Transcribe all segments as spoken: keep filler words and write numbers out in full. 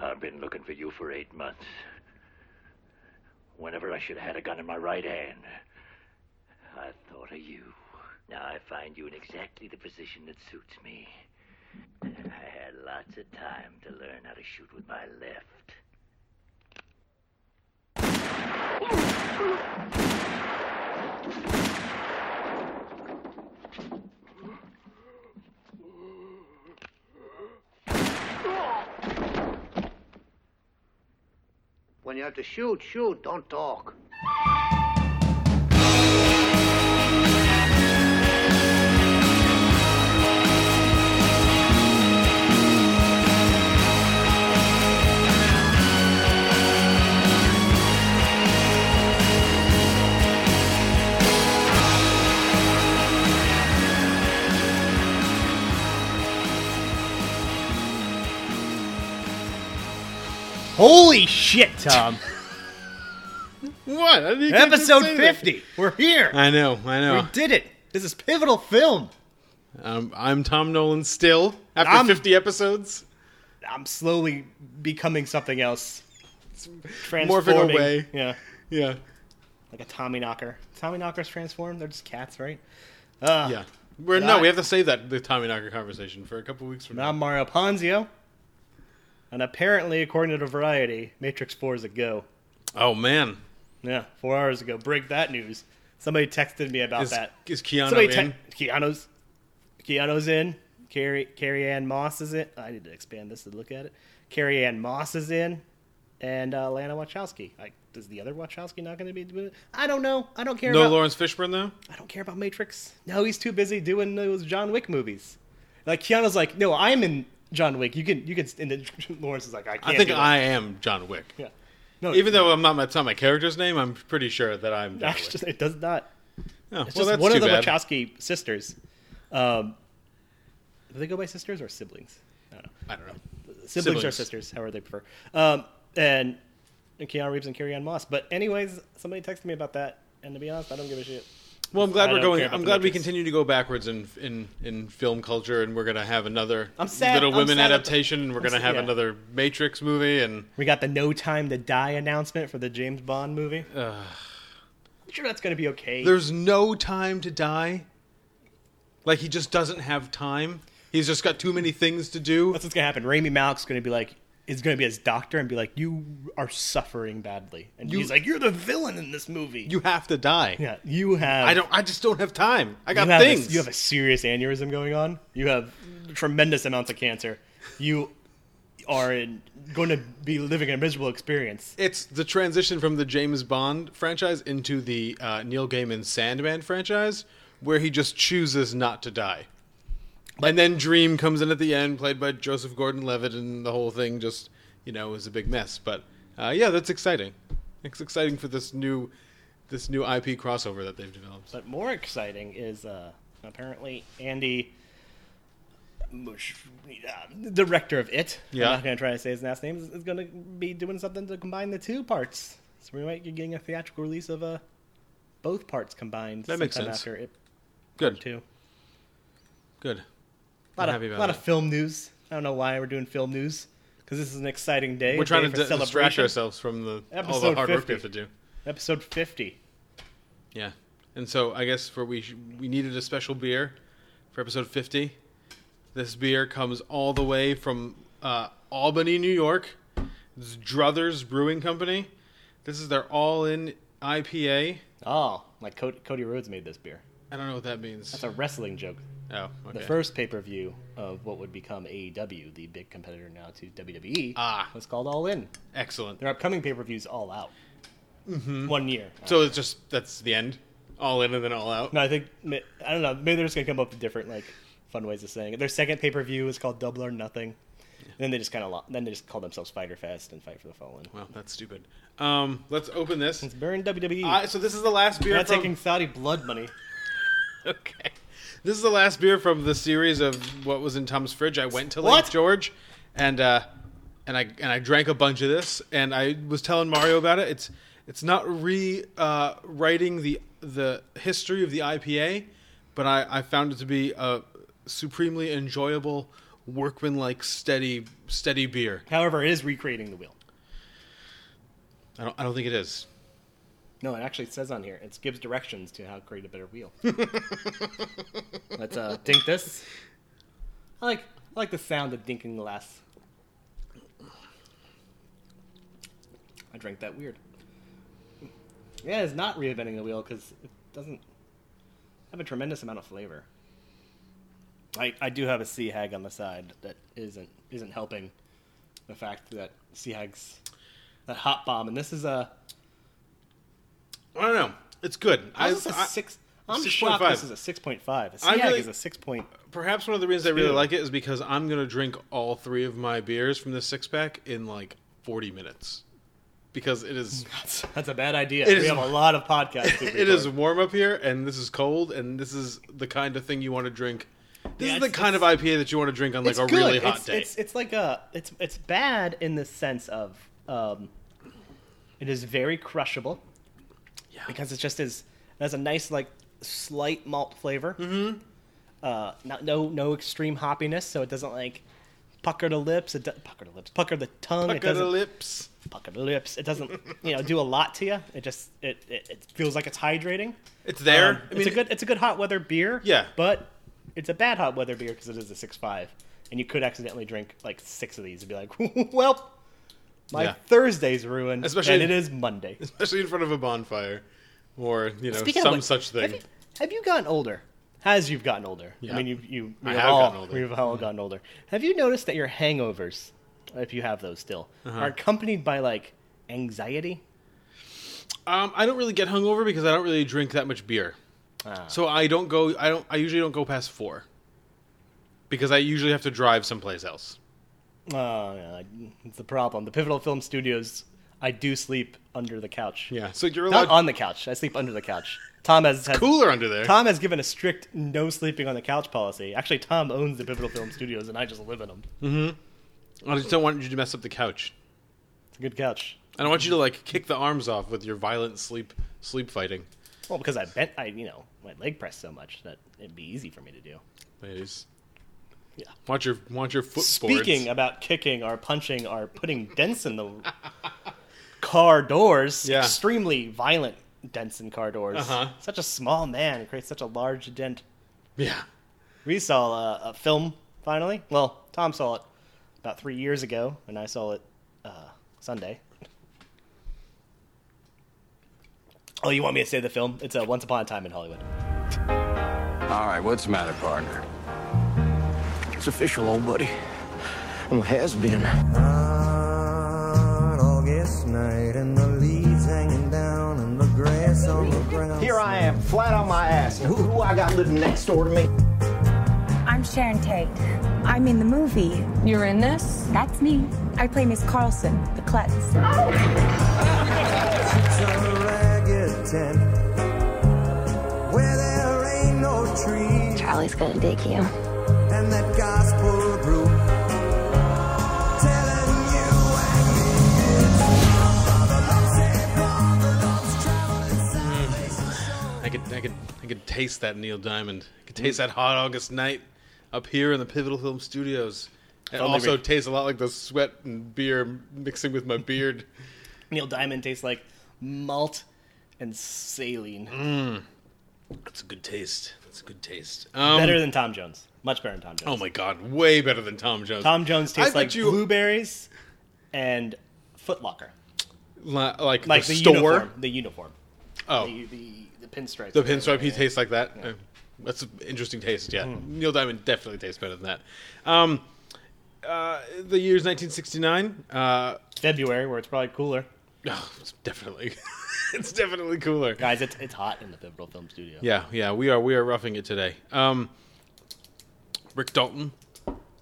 I've been looking for you for eight months. Whenever I should have had a gun in my right hand, I thought of you. Now I find you in exactly the position that suits me. I had lots of time to learn how to shoot with my left. When you have to shoot, shoot, don't talk. Holy shit, Tom. What? I didn't Episode fifty. That. We're here. I know, I know. We did it. This is pivotal film. Um, I'm Tom Nolan still, after I'm, fifty episodes. I'm slowly becoming something else. Transforming. Morphing away. Yeah. Yeah. Like a Tommy Knocker. Tommy Knockers transform? They're just cats, right? Uh, yeah. We're, no, I, we have to save that, the Tommy Knocker conversation, for a couple weeks from now. I'm Mario Ponzio. And apparently, according to Variety, Matrix four is a go. Oh, man. Yeah, four hours ago. Break that news. Somebody texted me about is, that. Is Keanu Somebody in? Te- Keanu's, Keanu's in. Carrie, Carrie Anne Moss is in. I need to expand this to look at it. Carrie Anne Moss is in. And uh, Lana Wachowski. I, is the other Wachowski not going to be doing it? I don't know. I don't care no about... No Lawrence Fishburne, though? I don't care about Matrix. No, he's too busy doing those John Wick movies. Like, Keanu's like, no, I'm in... John Wick, you can, you can, and then Lawrence is like, I can't. I think do that. I am John Wick. Yeah. No, even though I'm not, it's not my character's name, I'm pretty sure that I'm John Wick. Just, it does not. Oh, it's well, just one of the bad. Wachowski sisters. Um, do they go by sisters or siblings? I don't know. I don't know. Siblings, siblings. Or sisters, however they prefer. Um, and, and Keanu Reeves and Carrie Anne Moss. But anyways, somebody texted me about that, and to be honest, I don't give a shit. Well, I'm glad I we're going. I'm glad we continue to go backwards in in, in film culture, and we're going to have another sad, Little Women adaptation, the, and we're going to have yeah. another Matrix movie, and we got the No Time to Die announcement for the James Bond movie. Uh, I'm sure that's going to be okay. There's no time to die. Like, he just doesn't have time. He's just got too many things to do. That's what's going to happen. Rami Malek's going to be like, is going to be his doctor and be like, you are suffering badly. And you, he's like, you're the villain in this movie. You have to die. Yeah, you have... I don't. I just don't have time. I got you things. A, you have a serious aneurysm going on. You have tremendous amounts of cancer. You are in, going to be living a miserable experience. It's the transition from the James Bond franchise into the uh, Neil Gaiman Sandman franchise, where he just chooses not to die. And then Dream comes in at the end, played by Joseph Gordon-Levitt, and the whole thing just, you know, is a big mess. But uh, yeah, that's exciting. It's exciting for this new, this new I P crossover that they've developed. But more exciting is uh, apparently Andy, director of It. Yeah. I'm not going to try to say his last name. Is going to be doing something to combine the two parts, so we might be getting a theatrical release of uh, both parts combined. That makes sense. After It, good. Two. Good. A lot, of, a lot of film news. I don't know why we're doing film news, because this is an exciting day. We're trying day to d- distract ourselves from the Episode all the hard fifty. Work we have to do. Episode fifty. Yeah, and so I guess for we we needed a special beer for episode fifty. This beer comes all the way from uh, Albany, New York. It's Druthers Brewing Company. This is their All In I P A. Oh, like Cody, Cody Rhodes made this beer. I don't know what that means. That's a wrestling joke. Oh, okay. The first pay-per-view of what would become A E W, the big competitor now to W W E, ah, was called All In. Excellent. Their upcoming pay-per-view is All Out. Mm-hmm. One year. So it's just, that's the end? All In and then All Out? No, I think, I don't know, maybe they're just going to come up with different, like, fun ways of saying it. Their second pay-per-view is called Double or Nothing. Yeah. And then they just kind of, then they just call themselves Fighter Fest and Fight for the Fallen. Well, that's stupid. Um, let's open this. Let's burn W W E. Uh, so this is the last beer We're not from... taking Saudi blood money. Okay. This is the last beer from the series of what was in Tom's fridge. I went to Lake what? George, and uh, and I and I drank a bunch of this, and I was telling Mario about it. It's it's not re uh, writing the the history of the I P A, but I, I found it to be a supremely enjoyable, workmanlike, steady, steady beer. However, it is recreating the wheel. I don't. I don't think it is. No, it actually says on here. It gives directions to how to create a better wheel. Let's uh, dink this. I like. I like the sound of dinking glass. I drank that weird. Yeah, it's not reinventing the wheel because it doesn't have a tremendous amount of flavor. I, I do have a sea hag on the side that isn't isn't helping the fact that sea hags that hot bomb, and this is a I don't know. It's good. I, this I, a six. I'm shocked. This is a six point five. A sea hag really, is a six point. Perhaps one of the reasons two. I really like it is because I'm gonna drink all three of my beers from this six pack in like forty minutes. Because it is... That's, that's a bad idea. We is, have a lot of podcasts. It, it is warm up here, and this is cold, and this is the kind of thing you want to drink. This yeah, is the kind of I P A that you want to drink on like a good. really hot it's, day. It's, it's like a... It's it's bad in the sense of... Um, it is very crushable. Yeah. Because it just is... It has a nice, like, slight malt flavor. Mm-hmm. Uh, not, no, no extreme hoppiness, so it doesn't, like... Pucker the lips, it do- pucker the lips, pucker the tongue. Pucker it the lips, pucker the lips. It doesn't, you know, do a lot to you. It just, it, it, it feels like it's hydrating. It's there. Um, I mean, it's a good, it's a good hot weather beer. Yeah, but it's a bad hot weather beer because it is a six point five, and you could accidentally drink like six of these and be like, well, my yeah. Thursday's ruined, especially and it is Monday, especially in front of a bonfire, or you know, Speaking some what, such thing. Have you, have you gotten older? As you've gotten older. Yeah. I mean, you, you, we've, I have all, gotten older. we've all yeah. gotten older. Have you noticed that your hangovers, if you have those still, uh-huh. are accompanied by, like, anxiety? Um, I don't really get hungover because I don't really drink that much beer. Ah. So I don't go, I don't, I usually don't go past four. Because I usually have to drive someplace else. Oh, yeah. It's the problem. The Pivotal Film Studios, I do sleep under the couch. Yeah. So you're allowed... Not on the couch. I sleep under the couch. Tom has, has cooler under there. Tom has given a strict no sleeping on the couch policy. Actually, Tom owns the Pivotal Film Studios, and I just live in them. Mm-hmm. I just don't want you to mess up the couch. It's a good couch. I don't want you to like kick the arms off with your violent sleep sleep fighting. Well, because I bent, I you know, my leg press so much that it'd be easy for me to do. Ladies, yeah. Watch your watch your footboards. Speaking about kicking or punching or putting dents in the car doors, yeah. Extremely violent. Dents in car doors. Uh-huh. Such a small man creates such a large dent. Yeah. We saw a, a film finally. Well, Tom saw it about three years ago, and I saw it uh, Sunday. Oh, you want me to say the film? It's a Once Upon a Time in Hollywood. All right, what's the matter, partner? It's official, old buddy. Well, it has been. On August night and the leaves hanging down and the grass on the ground. Here I am, flat on my ass. Who, who I got living next door to me? I'm Sharon Tate. I'm in the movie. You're in this? That's me. I play Miss Carlson, the klutz. Oh. Charlie's gonna dig you. And that gospel brew. I could, I could, I could taste that Neil Diamond. I could taste that hot August night up here in the Pivotal Film Studios. It also re- tastes a lot like the sweat and beer mixing with my beard. Neil Diamond tastes like malt and saline. Mm. That's a good taste. That's a good taste. Um, better than Tom Jones. Much better than Tom Jones. Oh my God, way better than Tom Jones. Tom Jones tastes I like you... blueberries and Foot Locker. La- like, like the, the store? Uniform, the uniform. Oh. The, the pinstripe. The pinstripe, he tastes like that. Yeah. That's an interesting taste, yeah. Mm. Neil Diamond definitely tastes better than that. Um, uh, the year's nineteen sixty-nine. Uh, February, where it's probably cooler. Oh, it's definitely, it's definitely cooler. Guys, it's it's hot in the Pivotal Film Studio. Yeah, yeah, we are we are roughing it today. Um, Rick Dalton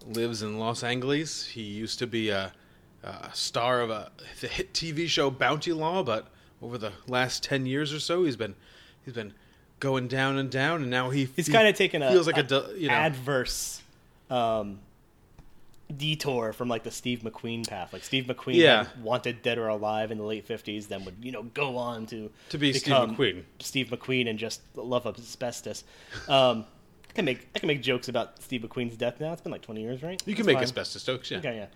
lives in Los Angeles. He used to be a, a star of a the hit T V show Bounty Law, but over the last ten years or so, he's been He's been going down and down, and now he he's he kind of taken a feels like a, a you know. adverse um, detour from like the Steve McQueen path. Like Steve McQueen yeah. wanted Dead or Alive in the late fifties, then would you know go on to to be Steve McQueen, Steve McQueen, and just love asbestos. Um, can make I can make jokes about Steve McQueen's death now. It's been like twenty years, right? You can That's make fine. asbestos jokes, yeah. Okay, yeah.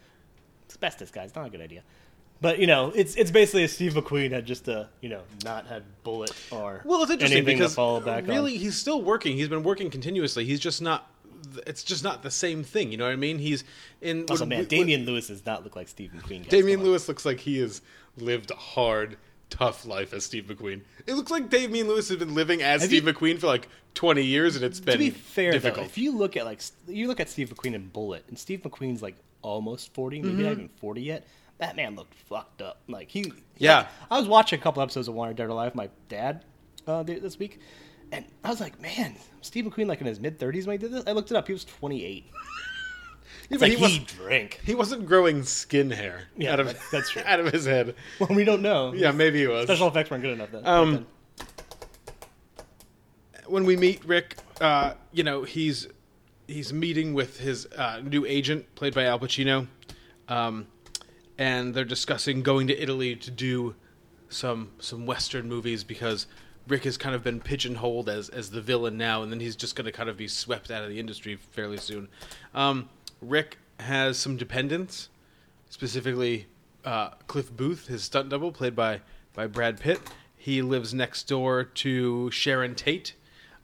Asbestos, guys, not a good idea. But, you know, it's it's basically if Steve McQueen had just, a, you know, not had Bullet or well, it's interesting anything because to fall back really, on. Really, he's still working. He's been working continuously. He's just not... It's just not the same thing, you know what I mean? He's in. Also, man, we, Damian Lewis does not look like Steve McQueen. Damian Lewis looks like he has lived a hard, tough life as Steve McQueen. It looks like Damian Lewis has been living as Steve McQueen for like twenty years, and it's been difficult. To be fair, though, if you look at like you look at Steve McQueen in Bullet, and Steve McQueen's like almost forty, maybe mm-hmm. not even forty yet. That man looked fucked up. Like he, he yeah. Like, I was watching a couple episodes of Wanted Dead or Alive with my dad uh, this week. And I was like, man, Steve McQueen, like in his mid thirties when he did this. I looked it up. He was twenty-eight. Yeah, it's like he, he drank. He wasn't growing skin hair yeah, out of that's, that's true. out of his head. Well, we don't know. Yeah, maybe he was. Special effects weren't good enough then. Um, when we meet Rick, uh, you know he's he's meeting with his uh, new agent, played by Al Pacino, um, and they're discussing going to Italy to do some some Western movies because Rick has kind of been pigeonholed as as the villain now, and then he's just going to kind of be swept out of the industry fairly soon. Um, Rick has some dependents, specifically uh, Cliff Booth, his stunt double, played by, by Brad Pitt. He lives next door to Sharon Tate.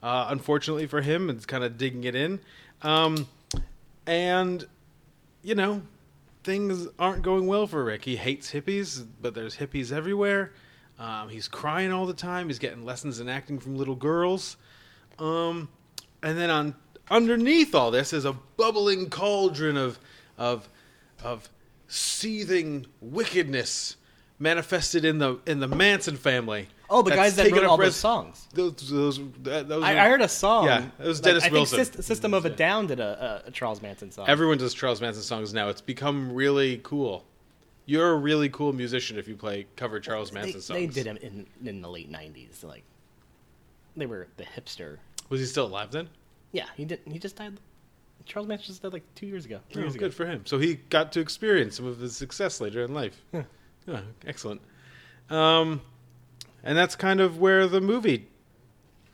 Uh, unfortunately for him, it's kind of digging it in. Um, and, you know, things aren't going well for Rick. He hates hippies, but there's hippies everywhere. Um, he's crying all the time. He's getting lessons in acting from little girls. Um, and then on underneath all this is a bubbling cauldron of of of seething wickedness manifested in the in the Manson family. Oh, the guys that wrote all res- those songs. Those, those, those, those I, were, I heard a song. Yeah, it was like, Dennis I Wilson. Think System of a Down did a, a Charles Manson song. Everyone does Charles Manson songs now. It's become really cool. You're a really cool musician if you play cover Charles Manson they, songs. They did him in, in the late nineties. Like they were the hipster. Was he still alive then? Yeah, he didn't. He just died. Charles Manson just died like two years ago. Three oh, years good ago. for him. So he got to experience some of his success later in life. Yeah, yeah excellent. Um, and that's kind of where the movie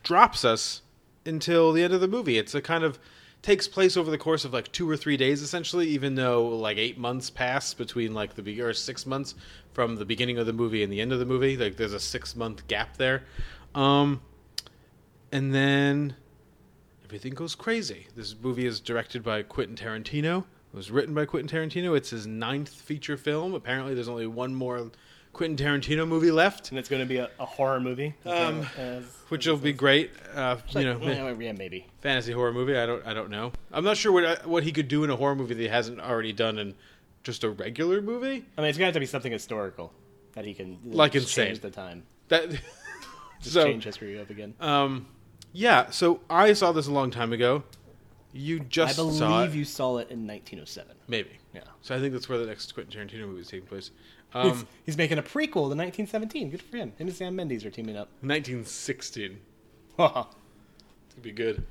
drops us until the end of the movie. It's a kind of takes place over the course of like two or three days, essentially, even though like eight months pass between like the be- or six months from the beginning of the movie and the end of the movie. Like there's a six month gap there. Um, and then everything goes crazy. This movie is directed by Quentin Tarantino. It was written by Quentin Tarantino. It's his ninth feature film. Apparently there's only one more Quentin Tarantino movie left. And it's going to be a, a horror movie. Um, as, which as will be great. Uh, you like, know, yeah, yeah, maybe. Fantasy horror movie. I don't I don't know. I'm not sure what what he could do in a horror movie that he hasn't already done in just a regular movie. I mean, it's going to have to be something historical that he can like just change the time. That, just so, change history up again. Um, yeah, so I saw this a long time ago. You just saw it. I believe saw you saw it in nineteen oh seven. Maybe. Yeah. So I think that's where the next Quentin Tarantino movie is taking place. Um, he's, he's making a prequel to nineteen seventeen. Good for him. Him and Sam Mendes are teaming up. nineteen sixteen. It'd be good.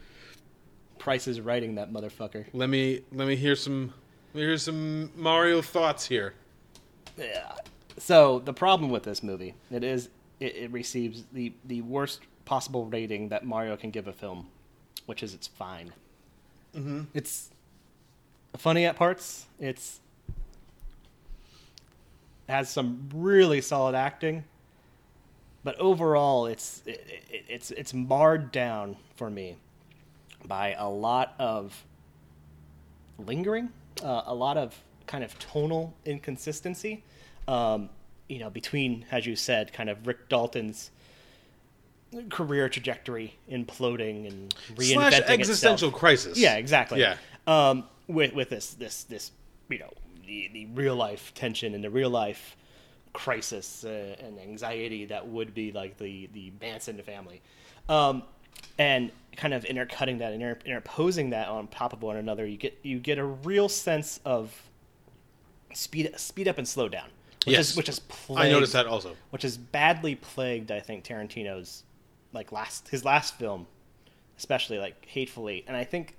Price is writing that motherfucker. Let me let me hear some let me hear some Mario thoughts here. Yeah. So the problem with this movie, it is it, it receives the, the worst possible rating that Mario can give a film, which is it's fine. Mm-hmm. It's funny at parts. It's has some really solid acting, but overall it's it, it, it's it's marred down for me by a lot of lingering, uh, a lot of kind of tonal inconsistency, um, you know, between, as you said, kind of Rick Dalton's career trajectory imploding and reinventing slash existential itself. Crisis. Yeah, exactly. Yeah. Um, with with this this this you know. The, the real-life tension and the real-life crisis uh, and anxiety that would be, like, the, the Manson family. Um, and kind of intercutting that, inter- interposing that on top of one another, you get you get a real sense of speed speed up and slow down. Which yes. Is, which is plagued, I noticed that also. Which is badly plagued, I think, Tarantino's, like, last his last film, especially, like, Hateful Eight. And I think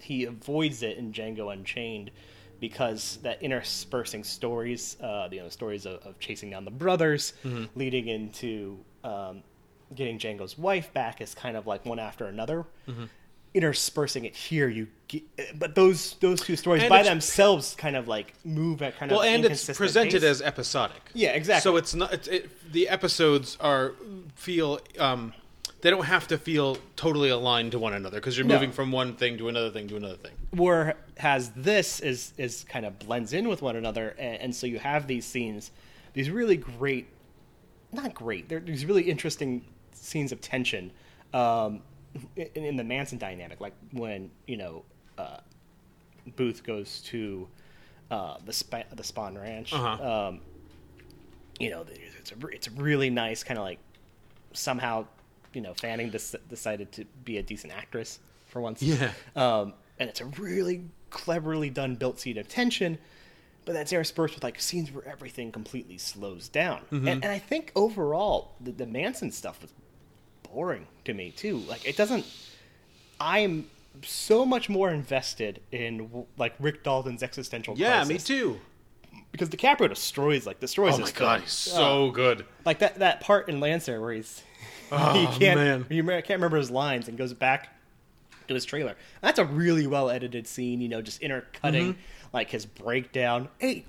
he avoids it in Django Unchained, because that interspersing stories, uh, you know, stories of, of chasing down the brothers, mm-hmm. leading into um, getting Django's wife back is kind of like one after another. Mm-hmm. interspersing it here. You get, but those those two stories and by themselves kind of like move at kind well, of well, and it's presented pace. As episodic. Yeah, exactly. So it's not it's, it, the episodes are feel. Um, They don't have to feel totally aligned to one another because you're moving no. from one thing to another thing to another thing. Whereas this is is kind of blends in with one another, and, and so you have these scenes, these really great, not great, they're these really interesting scenes of tension um, in, in the Manson dynamic, like when you know uh, Booth goes to uh, the Sp- the Spahn Ranch. Uh-huh. Um, you know, it's a it's a really nice kind of like somehow. You know, Fanning des- decided to be a decent actress for once. Yeah. Um, and it's a really cleverly done built scene of tension, but that's interspersed with like scenes where everything completely slows down. Mm-hmm. And, and I think overall, the, the Manson stuff was boring to me too. Like it doesn't, I'm so much more invested in like Rick Dalton's existential yeah, crisis. Yeah, me too. Because DiCaprio destroys, like, destroys oh his Oh, my film. God, he's so uh, good. Like, that, that part in Lancer where he's... Oh, he can't, man. He can't remember his lines and goes back to his trailer. And that's a really well-edited scene, you know, just intercutting, mm-hmm. like, his breakdown. Hey,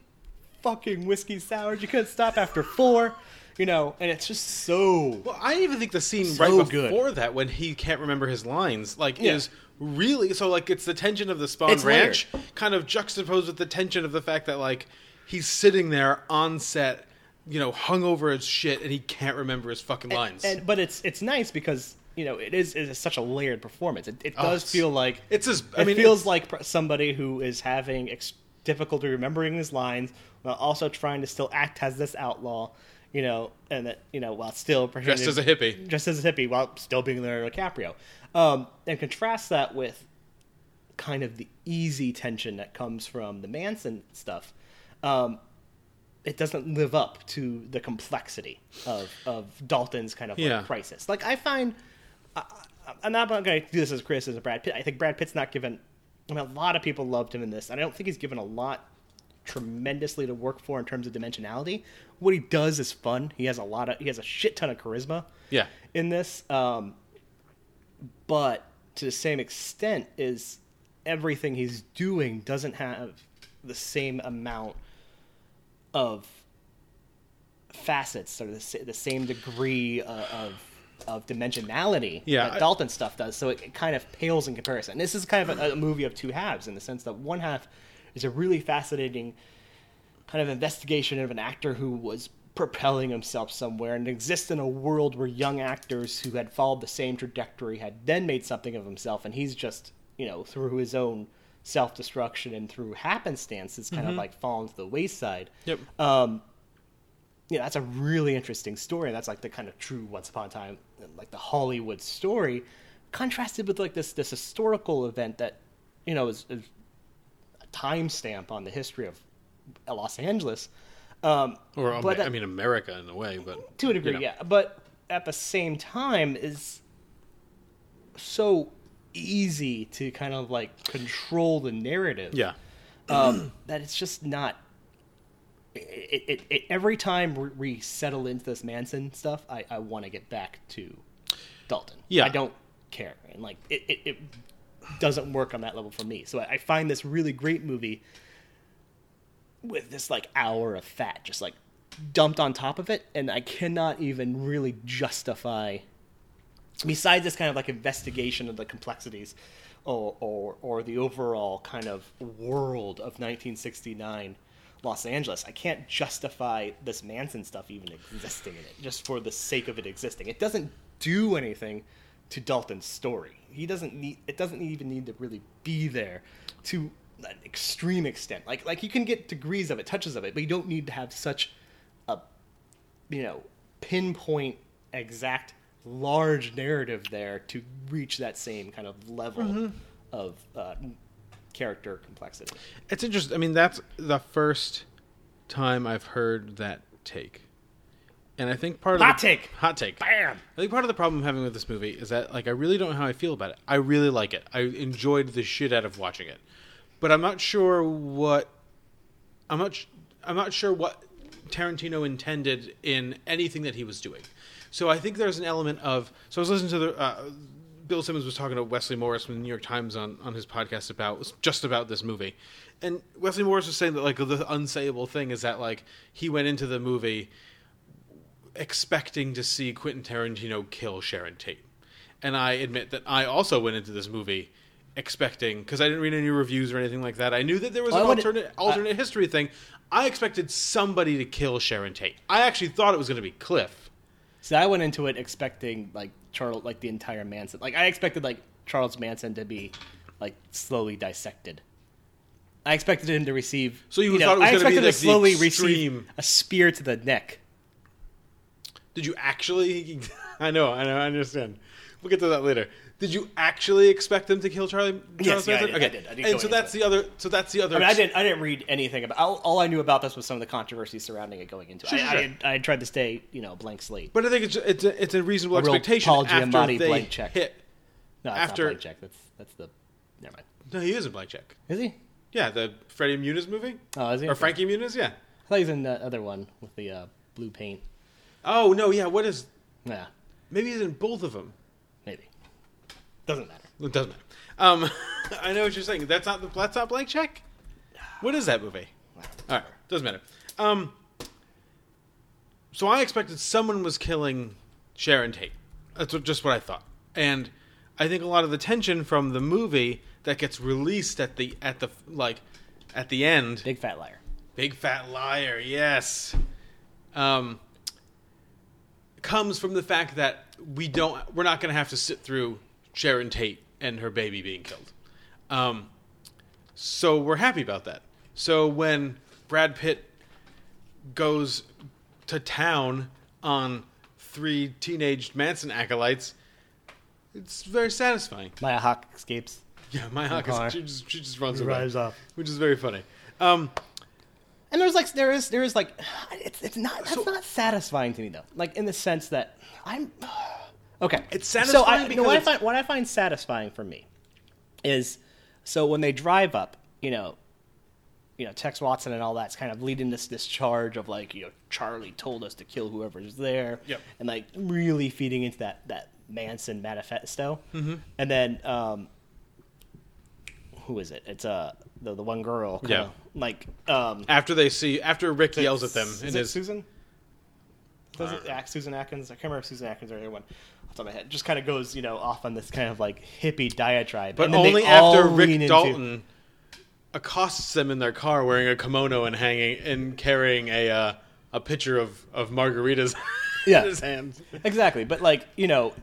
fucking whiskey soured. You couldn't stop after four. You know, and it's just so... Well, I even think the scene so right before good. That when he can't remember his lines, like, yeah. is... Really? So, like, it's the tension of the Spahn it's Ranch layered. Kind of juxtaposed with the tension of the fact that, like, he's sitting there on set, you know, hungover as shit, and he can't remember his fucking lines. And, and, but it's it's nice because, you know, it is it is such a layered performance. It, it does oh, feel like... It's as, I It mean, feels it's, like somebody who is having ex- difficulty remembering his lines while also trying to still act as this outlaw, you know, and that, you know, while still... Dressed as a hippie. Dressed as a hippie while still being Leonardo DiCaprio. Um, and contrast that with kind of the easy tension that comes from the Manson stuff. Um, it doesn't live up to the complexity of, of Dalton's kind of like yeah. crisis. Like I find, I, I'm not going to do this as a criticism of Brad Pitt. I think Brad Pitt's not given, I mean, a lot of people loved him in this. And I don't think he's given a lot tremendously to work for in terms of dimensionality. What he does is fun. He has a lot of, he has a shit ton of charisma yeah. in this. Um, But to the same extent is everything he's doing doesn't have the same amount of facets or the, the same degree of, of, of dimensionality yeah, that Dalton I, stuff does. So it, it kind of pales in comparison. This is kind of a, a movie of two halves in the sense that one half is a really fascinating kind of investigation of an actor who was propelling himself somewhere and exists in a world where young actors who had followed the same trajectory had then made something of himself, and he's just, you know, through his own self-destruction and through happenstance it's kind mm-hmm. of like fallen to the wayside. Yep. Um, you know, that's a really interesting story. That's like the kind of true Once Upon a Time, like the Hollywood story, contrasted with like this this historical event that, you know, is, is a timestamp on the history of Los Angeles. Um, or but, I mean America in a way, but to a degree, you know. yeah. But at the same time, is so easy to kind of like control the narrative, yeah. Um, that it's just not. It, it, it, every time we settle into this Manson stuff, I, I want to get back to Dalton. Yeah, I don't care, and like it, it, it doesn't work on that level for me. So I, I find this really great movie. With this like hour of fat just like dumped on top of it, and I cannot even really justify, besides this kind of like investigation of the complexities or or, or the overall kind of world of nineteen sixty-nine Los Angeles, I can't justify this Manson stuff even existing in it just for the sake of it existing. It doesn't do anything to Dalton's story. He doesn't need it doesn't even need to really be there to an extreme extent. Like like you can get degrees of it, touches of it, but you don't need to have such a, you know, pinpoint exact large narrative there to reach that same kind of level mm-hmm. of uh, character complexity. It's interesting. I mean, that's the first time I've heard that take. And I think part of hot the, take, hot take, bam. I think part of the problem I'm having with this movie is that like I really don't know how I feel about it. I really like it. I enjoyed the shit out of watching it. But I'm not sure what I'm not I'm not sure what Tarantino intended in anything that he was doing. So I think there's an element of so I was listening to the uh, Bill Simmons was talking to Wesley Morris from the New York Times on, on his podcast about was just about this movie. And Wesley Morris was saying that, like, the unsayable thing is that, like, he went into the movie expecting to see Quentin Tarantino kill Sharon Tate. And I admit that I also went into this movie expecting, because I didn't read any reviews or anything like that. I knew that there was well, an alternate alternate I, history thing. I expected somebody to kill Sharon Tate. I actually thought it was going to be Cliff. See, I went into it expecting, like, Charles, like the entire Manson. Like, I expected, like, Charles Manson to be, like, slowly dissected. I expected him to receive. So you, you thought know, it was going to be like slowly the receive a spear to the neck. Did you actually? I know, I know, I understand. We'll get to that later. Did you actually expect them to kill Charlie? Charles yes, yeah, I did, okay. I did. I did. And so that's it. the other. So that's the other. I mean, I didn't. I didn't read anything about. All, all I knew about this was some of the controversy surrounding it going into it. Sure, I, sure. I, had, I had tried to stay, you know, blank slate. But I think it's it's a, it's a reasonable a expectation Paul Giamatti they blank check. Hit. No, that's after, not blank check. That's that's the. Never mind. No, he is in blank check. Is he? Yeah, the Freddie Muniz movie. Oh, is he? Or Frankie Muniz? Yeah. I thought he's in the other one with the uh, blue paint. Oh no! Yeah, what is? Yeah. Maybe he's in both of them. Maybe. Doesn't matter. It doesn't matter. Um, I know what you're saying. That's not the that's not blank check. What is that movie? All right, doesn't matter. Um, so I expected someone was killing Sharon Tate. That's what, just what I thought, and I think a lot of the tension from the movie that gets released at the at the like at the end. Big fat liar. Big fat liar. Yes. Um. Comes from the fact that we don't, we're not going to have to sit through Sharon Tate and her baby being killed. Um, so we're happy about that. So when Brad Pitt goes to town on three teenage Manson acolytes, it's very satisfying. Maya Hawke escapes. Yeah, Maya Hawke escapes. She just, she just runs she away, off. Which is very funny. Um, And there's like there is there is like it's it's not that's so, not satisfying to me though, like in the sense that I'm okay. It's satisfying. So I, because what I find what I find satisfying for me is so when they drive up, you know, you know Tex Watson and all that's kind of leading this this charge of like you know Charlie told us to kill whoever's there, yep. and like really feeding into that that Manson manifesto, mm-hmm. and then um, who is it? It's a uh, the the one girl, kinda, yeah. Like um, after they see after Rick they, yells at them, is it, it is Susan. Does it act Susan Atkins? I can't remember if Susan Atkins or anyone off the top of my head. Just kind of goes, you know, off on this kind of like hippie diatribe. But and only after Rick Dalton into... accosts them in their car wearing a kimono and hanging and carrying a uh, a pitcher of of margaritas yeah. in his hands. Exactly, but like you know,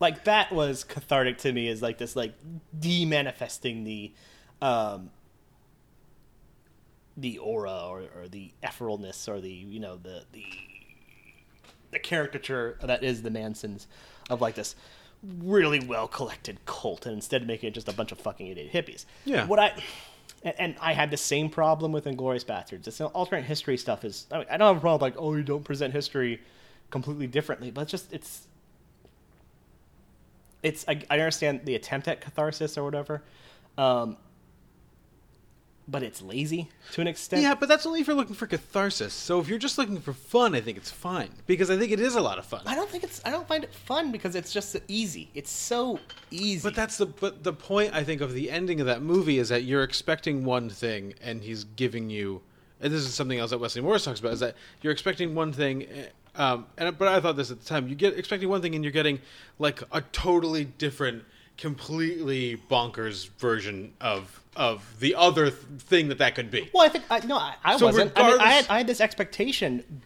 like that was cathartic to me. Is like this like de-manifesting the. Um, the aura or, or the ephemeralness or the, you know, the, the, the caricature that is the Mansons of like this really well collected cult and instead making it just a bunch of fucking idiot hippies. Yeah. What I, and, and I had the same problem with Inglourious Basterds. This alternate history stuff is, I mean, I don't have a problem with like, oh, you don't present history completely differently, but it's just, it's, it's, I, I understand the attempt at catharsis or whatever. Um, But it's lazy to an extent. Yeah, but that's only if you're looking for catharsis. So if you're just looking for fun, I think it's fine because I think it is a lot of fun. I don't think it's. I don't find it fun because it's just easy. It's so easy. But that's the. But the point I think of the ending of that movie is that you're expecting one thing, and he's giving you. And this is something else that Wesley Morris talks about: is that you're expecting one thing, um, and but I thought this at the time: you get expecting one thing, and you're getting like a totally different. Completely bonkers version of of the other th- thing that that could be. Well, I think I, no, I, I so wasn't. I, mean, I, had, I had this expectation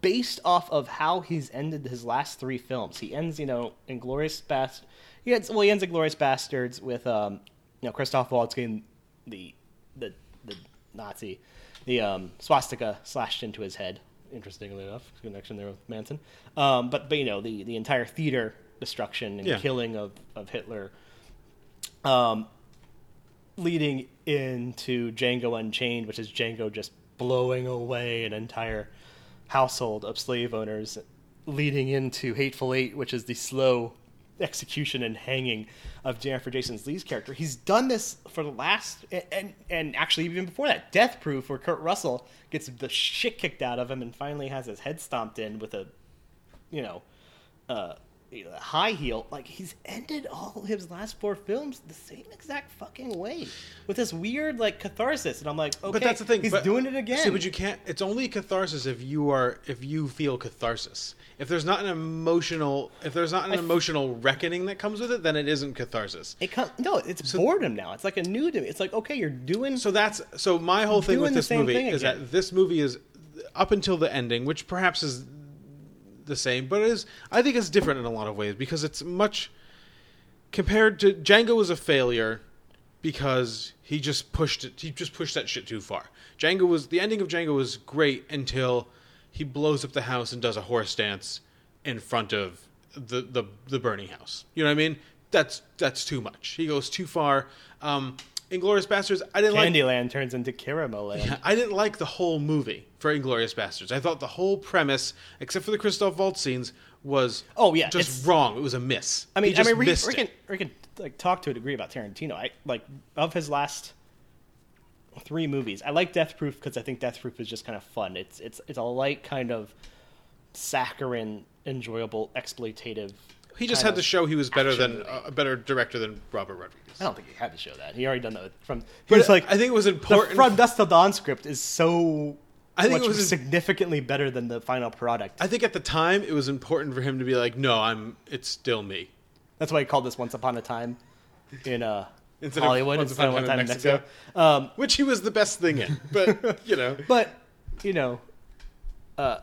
based off of how he's ended his last three films. He ends, you know, Inglourious Bast. He ends, well, he ends Inglourious Basterds with, um, you know, Christoph Waltz getting the the the Nazi, the um, swastika slashed into his head. Interestingly enough, connection there with Manson. Um, but but you know the the entire theater. Destruction and yeah. killing of, of Hitler, um, leading into Django Unchained, which is Django just blowing away an entire household of slave owners, leading into Hateful Eight, which is the slow execution and hanging of Jennifer Jason Leigh's character. He's done this for the last, and, and, and actually even before that, Death Proof, where Kurt Russell gets the shit kicked out of him and finally has his head stomped in with a, you know, uh, high heel. Like, he's ended all his last four films the same exact fucking way with this weird, like, catharsis. And I'm like, okay, but that's the thing. He's but, doing it again. See, but you can't. It's only catharsis if you are if you feel catharsis. If there's not an emotional, if there's not an I, emotional reckoning that comes with it, then it isn't catharsis. It com- no, it's so, boredom now. It's like a new to me. It's like, okay, you're doing. So that's so my whole thing with this movie is again. that this movie is up until the ending, which perhaps is the same, but it is, I think it's different in a lot of ways because it's much compared to Django was a failure because he just pushed it. He just pushed that shit too far. Django was the ending of Django was great until he blows up the house and does a horse dance in front of the, the, the Bernie house. You know what I mean? That's that's too much. He goes too far. Um, Inglourious Basterds, I didn't like... Candyland turns into Keramo Land. Yeah, I didn't like the whole movie for Inglourious Basterds. I thought the whole premise, except for the Christoph Waltz scenes, was oh, yeah, just it's... wrong. It was a miss. I mean, he just I mean, we, missed we can, we can like, talk to a degree about Tarantino. I like of his last... three movies. I like Death Proof because I think Death Proof is just kind of fun. It's it's it's a light kind of saccharine, enjoyable, exploitative. He just had to show he was better than movie. a better director than Robert Rodriguez. I don't think he had to show that. He already done that from. He was like I think it was important. The From Dusk Till Dawn script is so. I think it was significantly better than the final product. I think at the time it was important for him to be like, no, I'm. It's still me. That's why he called this Once Upon a Time in uh Instead Hollywood of instead of One Time in Mexico. Mexico. Um, Which he was the best thing in. But, you know. But, you know, uh,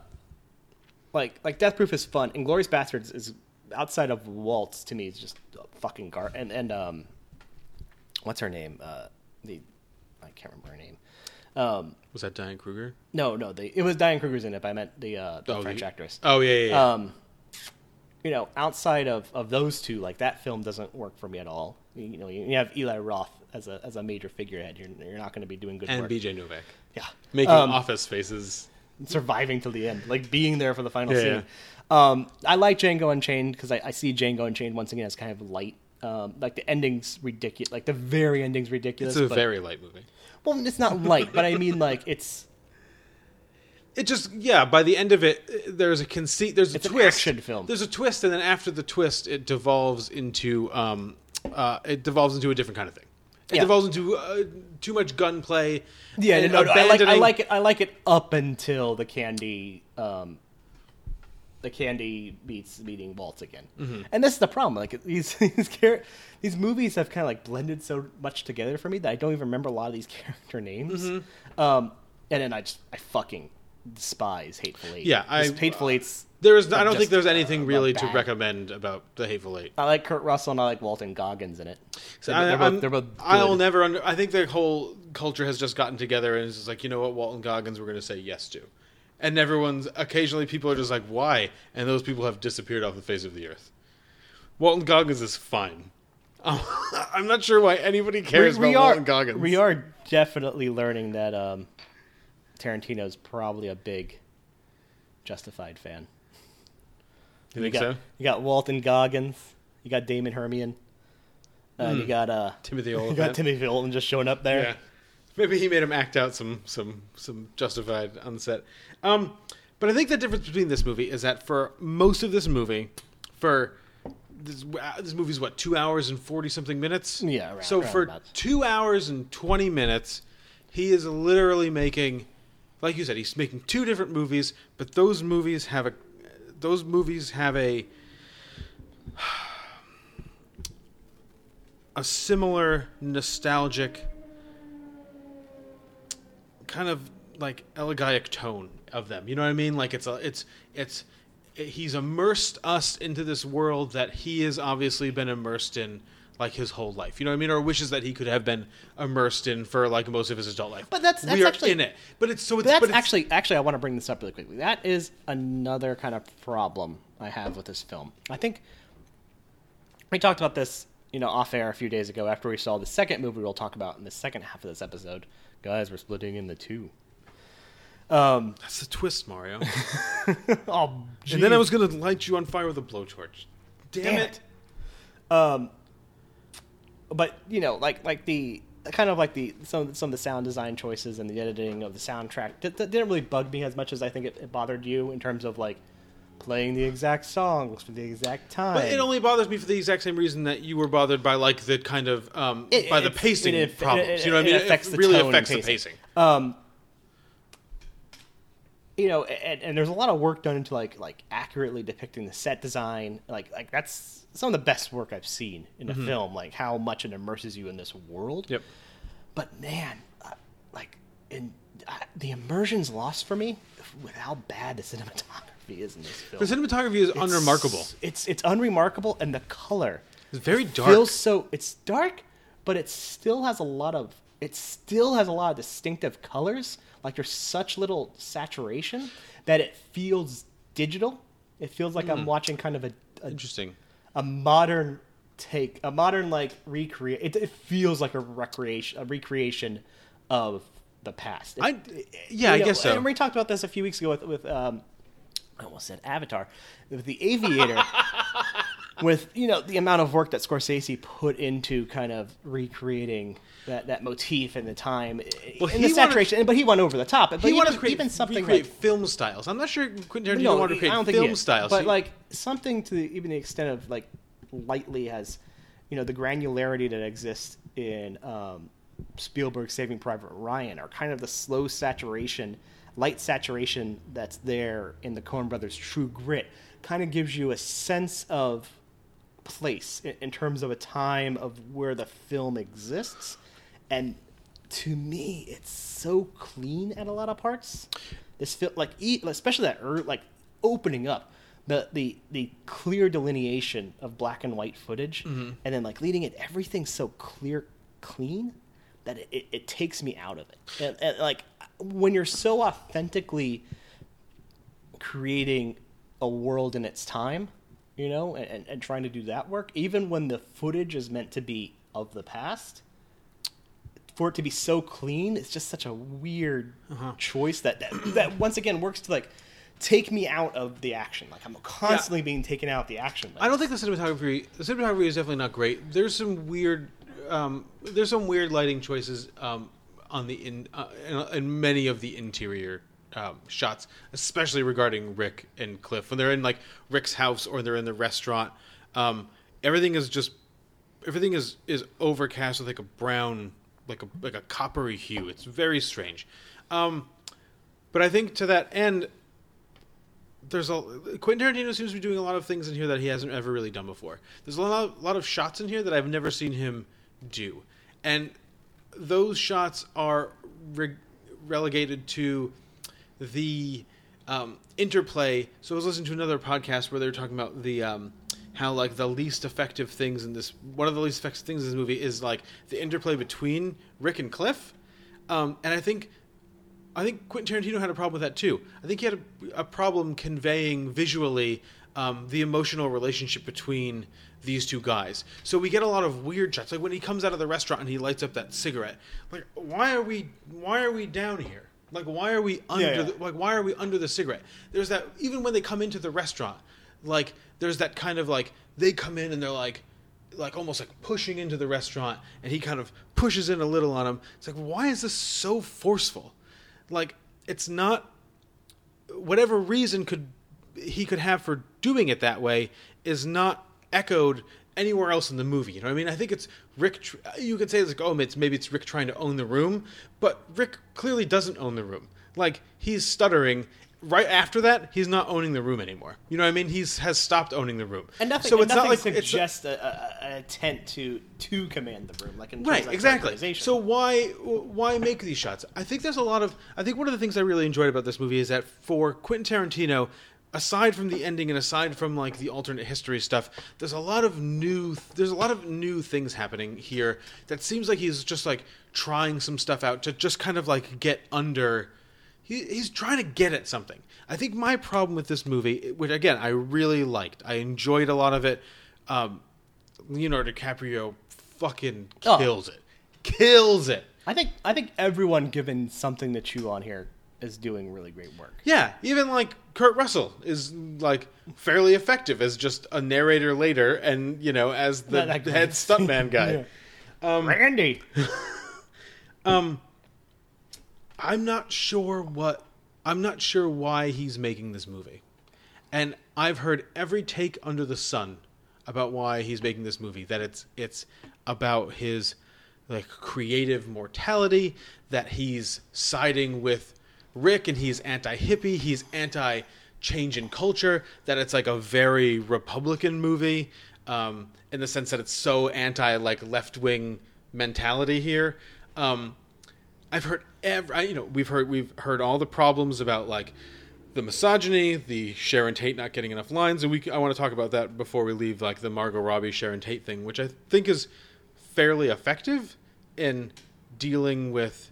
like, like Death Proof is fun. Inglourious Basterds is, outside of Waltz, to me, is just fucking gar... And, and um, what's her name? Uh, the I can't remember her name. Um, was that Diane Kruger? No, no. The, it was Diane Kruger's in it, but I meant the, uh, the oh, French the, actress. Oh, yeah, yeah, yeah. Um, you know, outside of, of those two, like, that film doesn't work for me at all. You know, you have Eli Roth as a as a major figurehead. You're you're not going to be doing good and work. And B J Novak, yeah, making um, office faces, surviving till the end, like being there for the final yeah, scene. Yeah. Um, I like Django Unchained because I, I see Django Unchained once again as kind of light. Um, like the ending's ridiculous. Like the very ending's ridiculous. It's a but, very light movie. Well, it's not light, but I mean, like it's. It just yeah. By the end of it, there's a conceit. There's a it's twist. An action film. There's a twist, and then after the twist, it devolves into. Um, Uh, it devolves into a different kind of thing. It yeah. devolves into uh, too much gunplay. Yeah, and no, no, I like, I like it. I like it up until the candy, um, the candy beats meeting Waltz again. Mm-hmm. And that's the problem. Like these these char- these movies have kind of like blended so much together for me that I don't even remember a lot of these character names. Mm-hmm. Um, and then I just I fucking despise Hateful Eight. Yeah, I, Hateful uh, Eight's. There is. No, I don't just, think there's anything uh, really to recommend about the Hateful Eight. I like Kurt Russell and I like Walton Goggins in it. So I, they're both, they're both I'll never. Under, I think the whole culture has just gotten together and it's just like, you know what, Walton Goggins, we're going to say yes to, and everyone's occasionally people are just like, why? And those people have disappeared off the face of the earth. Walton Goggins is fine. Um, I'm not sure why anybody cares we, we about are, Walton Goggins. We are definitely learning that um, Tarantino's probably a big Justified fan. You, you think got, so? You got Walton Goggins. You got Damon Hermione. Uh, mm. You got uh, Timothy Olyphant. You got Timothy Olyphant just showing up there. Yeah. Maybe he made him act out some some some Justified on the set. Um, but I think the difference between this movie is that for most of this movie, for this, this movie's what two hours and forty something minutes. Yeah. Around, so around for about. two hours and twenty minutes, he is literally making, like you said, he's making two different movies, but those movies have a. Those movies have a a similar nostalgic kind of like elegiac tone of them. You know what I mean? Like it's a, it's it's it, he's immersed us into this world that he has obviously been immersed in like his whole life. You know what I mean? Or wishes that he could have been immersed in for like most of his adult life. But that's, that's we are actually in it. But it's so it's, that's but it's, actually actually I want to bring this up really quickly. That is another kind of problem I have with this film. I think we talked about this, you know, off air a few days ago after we saw the second movie we'll talk about in the second half of this episode. Guys, we're splitting into two. Um, that's the twist, Mario. Oh, geez. And then I was going to light you on fire with a blowtorch. Damn, Damn it. it. Um But you know, like like the kind of like the some some of the sound design choices and the editing of the soundtrack that didn't really bug me as much as I think it, it bothered you in terms of like playing the exact songs for the exact time. But it only bothers me for the exact same reason that you were bothered by like the kind of um, it, by the pacing it, it, problems. It, it, you know what I mean? It affects it the really tone affects pacing. the pacing. Um, you know, and, and there's a lot of work done into like like accurately depicting the set design. Like like that's some of the best work I've seen in a mm-hmm. film. Like how much it immerses you in this world. Yep. But man, uh, like in uh, the immersion's lost for me with how bad the cinematography is in this film. The cinematography is it's, unremarkable. It's it's unremarkable, and the color is very dark. Feels so it's dark, but it still has a lot of it still has a lot of distinctive colors. Like there's such little saturation that it feels digital. It feels like mm. I'm watching kind of a, a interesting a modern. Take a modern like recreate. It, it feels like a recreation, a recreation of the past. It, I, yeah, I know, guess so. And we talked about this a few weeks ago with, with um, I almost said Avatar, with The Aviator, with you know the amount of work that Scorsese put into kind of recreating that, that motif and the time, well, and the saturation. Wanted, but he went over the top. But he even, wanted to create, even something like film styles. I'm not sure Quentin Tarantino no, wanted to create film styles, but so like something to the, even the extent of like. Lightly has, you know, the granularity that exists in um, Spielberg's Saving Private Ryan, or kind of the slow saturation, light saturation that's there in the Coen Brothers' True Grit, kind of gives you a sense of place in, in terms of a time of where the film exists. And to me, it's so clean at a lot of parts. This feel like, especially that er, like opening up. The, the the clear delineation of black and white footage, mm-hmm. and then like leading it, everything's so clear, clean, that it, it, it takes me out of it. And, and like when you're so authentically creating a world in its time, you know, and, and, and trying to do that work, even when the footage is meant to be of the past, for it to be so clean, it's just such a weird uh-huh. choice that, that that once again works to like. Take me out of the action. Like I'm constantly yeah. being taken out of the action. List. I don't think the cinematography. The cinematography is definitely not great. There's some weird. Um, there's some weird lighting choices um, on the in, uh, in in many of the interior um, shots, especially regarding Rick and Cliff when they're in like Rick's house or they're in the restaurant. Um, everything is just everything is, is overcast with like a brown, like a like a coppery hue. It's very strange. Um, but I think to that end. There's a Quentin Tarantino seems to be doing a lot of things in here that he hasn't ever really done before. There's a lot, a lot of shots in here that I've never seen him do, and those shots are re- relegated to the um, interplay. So I was listening to another podcast where they were talking about the um, how like the least effective things in this one of the least effective things in this movie is like the interplay between Rick and Cliff, um, and I think. I think Quentin Tarantino had a problem with that too. I think he had a, a problem conveying visually um, the emotional relationship between these two guys. So we get a lot of weird shots, like when he comes out of the restaurant and he lights up that cigarette. Like, why are we? Why are we down here? Like, why are we under? Yeah, yeah. The, like, why are we under the cigarette? There's that. Even when they come into the restaurant, like, there's that kind of like they come in and they're like. like almost like pushing into the restaurant, and he kind of pushes in a little on him. It's like, why is this so forceful? Like, it's not whatever reason could he could have for doing it that way is not echoed anywhere else in the movie. You know what I mean? I think it's Rick. You could say it's like, oh, it's, maybe it's Rick trying to own the room, but Rick clearly doesn't own the room. Like, he's stuttering. Right after that, he's not owning the room anymore. You know what I mean? He's has stopped owning the room. And nothing, so and it's nothing not like suggests it's a, a, an attempt to to command the room, like in terms right, of exactly. So why why make these shots? I think there's a lot of. I think one of the things I really enjoyed about this movie is that for Quentin Tarantino, aside from the ending and aside from like the alternate history stuff, there's a lot of new. There's a lot of new things happening here that seems like he's just like trying some stuff out to just kind of like get under. He's trying to get at something. I think my problem with this movie, which again I really liked, I enjoyed a lot of it. Um, Leonardo DiCaprio fucking kills oh. it, kills it. I think I think everyone given something to chew on here is doing really great work. Yeah, even like Kurt Russell is like fairly effective as just a narrator later, and you know as the head stuntman guy. yeah. um, Randy. um. I'm not sure what I'm not sure why he's making this movie. And I've heard every take under the sun about why he's making this movie, that it's it's about his like creative mortality, that he's siding with Rick and he's anti-hippie, he's anti-change in culture, that it's like a very Republican movie um, in the sense that it's so anti like left-wing mentality here. Um, I've heard every, you know, we've heard we've heard all the problems about like the misogyny, the Sharon Tate not getting enough lines, and we I want to talk about that before we leave, like the Margot Robbie Sharon Tate thing, which I think is fairly effective in dealing with.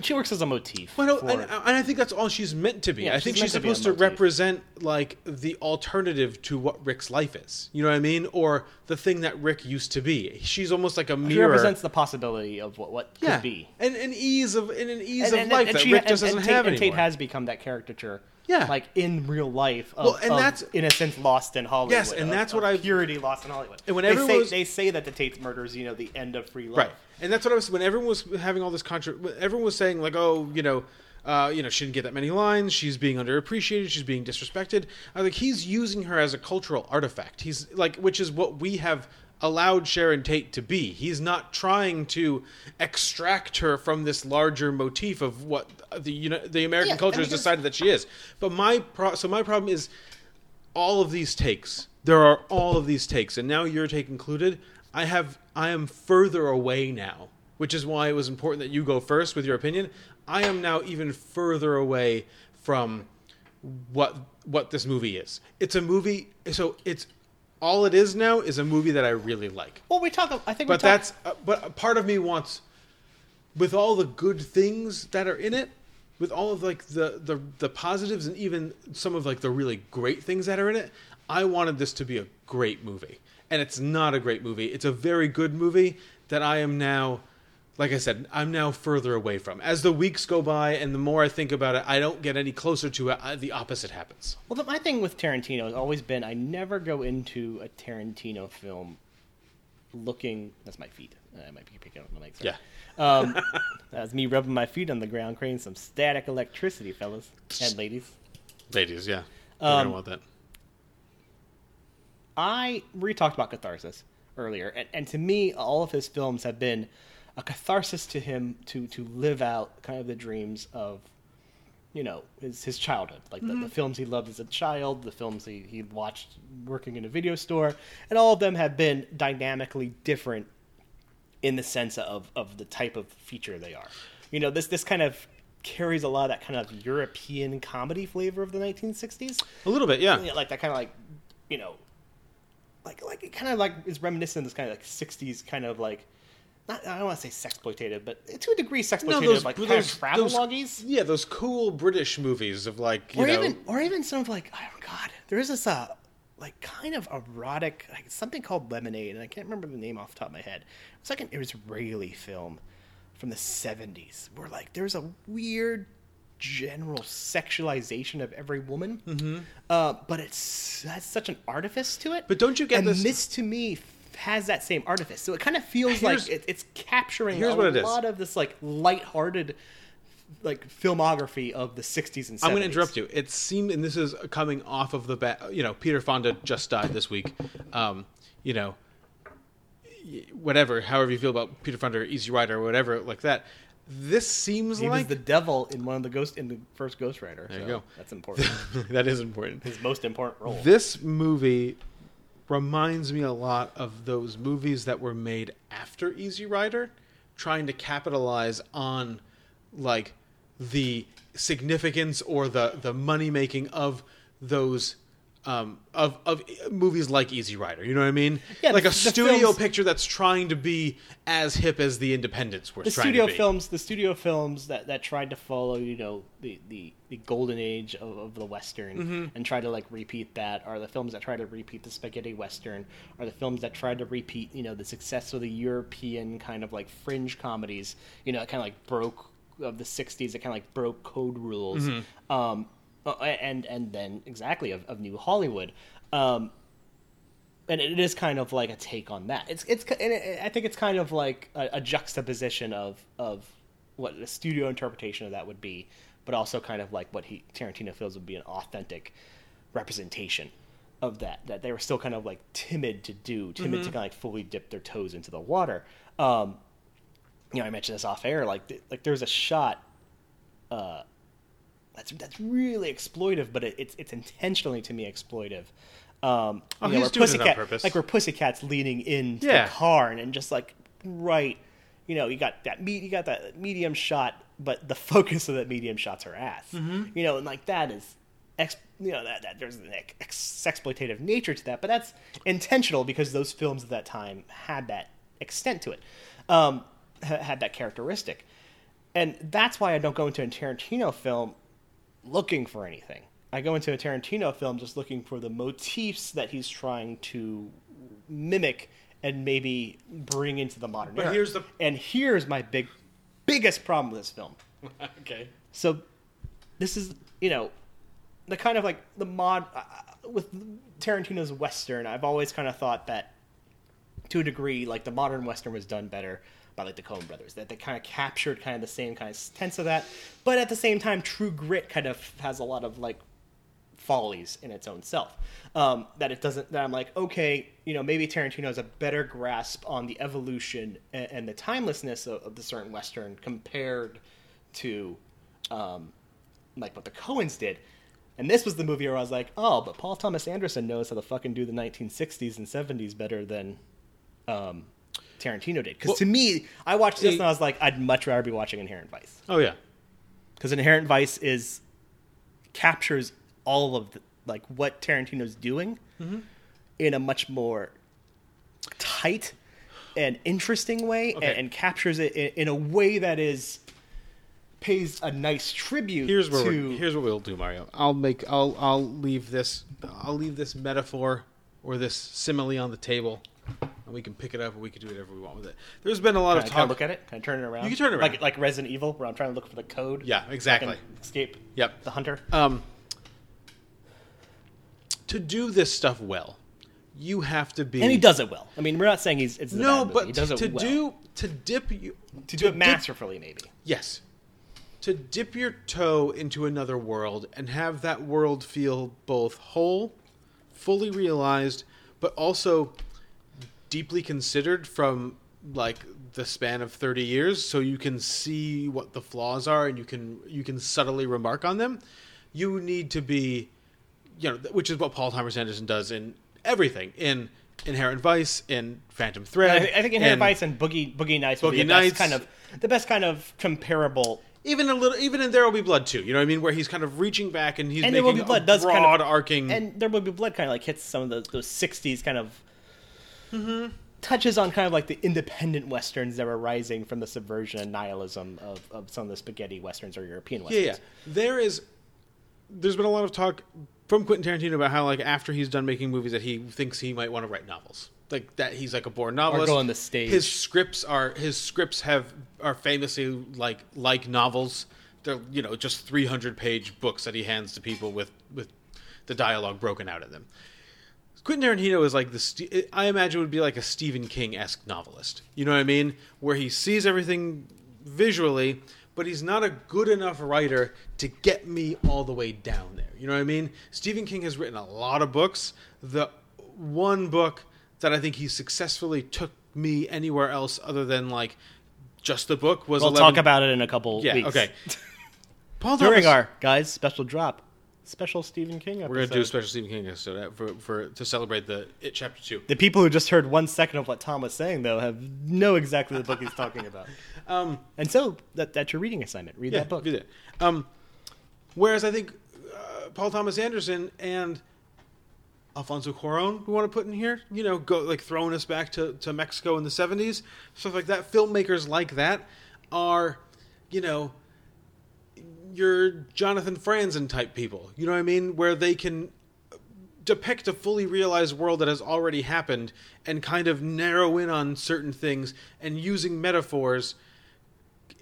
She works as a motif. Well, no, and, and I think that's all she's meant to be. Yeah, I think she's, she's supposed to, to represent like the alternative to what Rick's life is. You know what I mean? Or the thing that Rick used to be. She's almost like a mirror. She represents the possibility of what, what yeah. could be. And an ease of and an ease and, of and, life and, that she, Rick just and, doesn't and Tate, have anymore. And Tate has become that caricature. Yeah. Like in real life of, well, and of that's, in a sense lost in Hollywood. Yes, and of, that's what I purity lost in Hollywood. And when they say was, they say that the Tate's murder is, you know, the end of free love. Right. And that's what I was when everyone was having all this contra everyone was saying like, oh, you know, uh, you know, she didn't get that many lines, she's being underappreciated, she's being disrespected. I was like, he's using her as a cultural artifact. He's like which is what we have allowed Sharon Tate to be. He's not trying to extract her from this larger motif of what the you know the American yeah, culture I mean, has decided that she is. But my pro- so my problem is all of these takes. There are all of these takes, and now your take included. I have I am further away now, which is why it was important that you go first with your opinion. I am now even further away from what what this movie is. It's a movie, so it's. All it is now is a movie that I really like. Well, we talk. I think, but we talk, that's. Uh, but part of me wants, with all the good things that are in it, with all of like the, the the positives and even some of like the really great things that are in it, I wanted this to be a great movie, and it's not a great movie. It's a very good movie that I am now, like I said, I'm now further away from. As the weeks go by and the more I think about it, I don't get any closer to it. I, the opposite happens. Well, the, my thing with Tarantino has always been I never go into a Tarantino film looking... That's my feet. I might be picking up the mic. Sorry. Yeah. Um, that's me rubbing my feet on the ground, creating some static electricity, fellas and ladies. Ladies, yeah. Um, I don't want that. I... We talked about catharsis earlier, and, and to me, all of his films have been... a catharsis to him to, to live out kind of the dreams of, you know, his, his childhood. Like mm-hmm. the, the films he loved as a child, the films he, he watched working in a video store, and all of them have been dynamically different in the sense of, of the type of feature they are. You know, this this kind of carries a lot of that kind of European comedy flavor of the nineteen sixties. A little bit, yeah. You know, like that kind of like, you know, like, like it kind of like is reminiscent of this kind of like sixties kind of like, Not, I don't want to say sexploitative, but to a degree sexploitative, no, those, like those, kind of travelogues. Yeah, those cool British movies of like, you or know. Even, or even some of like, oh God, there is this uh, like kind of erotic, like something called Lemonade, and I can't remember the name off the top of my head. It's like an Israeli film from the seventies where like there's a weird general sexualization of every woman, mm-hmm. uh, but it's that's such an artifice to it. But don't you get and this? And this to me has that same artifice, so it kind of feels here's, like it, it's capturing a it lot is. Of this like lighthearted, like filmography of the sixties and seventies. I'm going to interrupt you. It seemed, and this is coming off of the bat. You know, Peter Fonda just died this week. Um, you know, whatever, however you feel about Peter Fonda, or Easy Rider, or whatever like that. This seems he like was the devil in one of the ghost in the first Ghost Rider. There so you go. That's important. That is important. His most important role. This movie reminds me a lot of those movies that were made after Easy Rider, trying to capitalize on like the significance or the, the money making of those um, of of movies like Easy Rider. You know what I mean? Yeah, like the, a studio picture that's trying to be as hip as the independents were. The trying studio to be. films, the studio films that, that tried to follow, you know, the the, the golden age of, of the Western mm-hmm. and try to like repeat that, are the films that try to repeat the spaghetti Western, are the films that try to repeat, you know, the success of the European kind of like fringe comedies. You know, it kind of like broke of the sixties. It kind of like broke code rules. Mm-hmm. Um, and and then exactly of, of New Hollywood. Um, and it is kind of like a take on that. It's it's. And it, I think it's kind of like a, a juxtaposition of of what a studio interpretation of that would be, but also kind of like what he Tarantino feels would be an authentic representation of that, that they were still kind of like timid to do, timid mm-hmm. to kind of like fully dip their toes into the water. Um, you know, I mentioned this off air, like, th- like there's a shot uh, that's, that's really exploitive, but it, it's, it's intentionally to me exploitive. Um, oh, you know, he's doing it on purpose. Like where Pussycat's leaning in yeah. the car and, and just like, right. You know, you got that me- you got that medium shot, but the focus of that medium shot's her ass, mm-hmm. you know, and like that is, ex- you know, that, that there's an ex- exploitative nature to that, but that's intentional because those films of that time had that extent to it, um, had that characteristic. And that's why I don't go into a Tarantino film looking for anything. I go into a Tarantino film just looking for the motifs that he's trying to mimic and maybe bring into the modern but era. Here's the... And here's my big, biggest problem with this film. Okay. So this is, you know, the kind of like the mod uh, with Tarantino's Western, I've always kind of thought that to a degree, like the modern Western was done better by like the Coen Brothers, that they kind of captured kind of the same kind of tense of that. But at the same time, True Grit kind of has a lot of like follies in its own self. Um, that it doesn't, that I'm like, okay, you know, maybe Tarantino has a better grasp on the evolution and, and the timelessness of, of the certain Western compared to um, like what the Coens did. And this was the movie where I was like, oh, but Paul Thomas Anderson knows how to fucking do the nineteen sixties and seventies better than um, Tarantino did. Because well, to me, I watched this it, and I was like, I'd much rather be watching Inherent Vice. Oh, yeah. Because Inherent Vice is captures all of the, like what Tarantino's doing mm-hmm. in a much more tight and interesting way okay. and, and captures it in, in a way that is... pays a nice tribute. Here's where to... here's what we'll do, Mario. I'll make I'll I'll leave this I'll leave this metaphor or this simile on the table, and we can pick it up, or we can do whatever we want with it. There's been a lot can of I, talk. Can I look at it? Can I turn it around? You can turn it around, like like Resident Evil, where I'm trying to look for the code. Yeah, exactly. So I can escape. Yep. The hunter. Um. To do this stuff well, you have to be, and he does it well. I mean, we're not saying he's it's no, but he does to, it well. do to dip you to, to do it masterfully, dip, maybe. Yes. To dip your toe into another world and have that world feel both whole, fully realized, but also deeply considered from like the span of thirty years, so you can see what the flaws are and you can you can subtly remark on them. You need to be, you know, which is what Paul Thomas Anderson does in everything, in Inherent Vice, in Phantom Thread. Yeah, I think Inherent and Vice and Boogie Boogie Nights would be the best kind of the best kind of comparable. Even a little, even in There Will Be Blood too. You know what I mean? Where he's kind of reaching back and he's and making a broad kind of, arcing. And There Will Be Blood kind of like hits some of those, those sixties kind of mm-hmm. touches on kind of like the independent Westerns that were rising from the subversion and nihilism of, of some of the spaghetti Westerns or European Westerns. Yeah, yeah. There is, there's been a lot of talk from Quentin Tarantino about how like after he's done making movies that he thinks he might want to write novels. Like that, he's like a born novelist. Or go on the stage. His scripts are his scripts have are famously like like novels. They're, you know, just three hundred page books that he hands to people with, with the dialogue broken out in them. Quentin Tarantino is like the I imagine would be like a Stephen King-esque novelist. You know what I mean? Where he sees everything visually, but he's not a good enough writer to get me all the way down there. You know what I mean? Stephen King has written a lot of books. The one book that I think he successfully took me anywhere else other than like just the book was. We'll eleven... talk about it in a couple yeah, weeks. Okay. Paul Thomas... During our guys special drop, special Stephen King episode. We're gonna do a special Stephen King episode for, for to celebrate the It Chapter Two. The people who just heard one second of what Tom was saying though have know exactly the book he's talking about. Um, and so that that's your reading assignment. Read yeah, that book. Do that. Um, whereas I think uh, Paul Thomas Anderson and Alfonso Cuarón, we want to put in here, you know, go like throwing us back to, to Mexico in the seventies, stuff like that. Filmmakers like that are, you know, your Jonathan Franzen type people, you know what I mean? Where they can depict a fully realized world that has already happened and kind of narrow in on certain things and using metaphors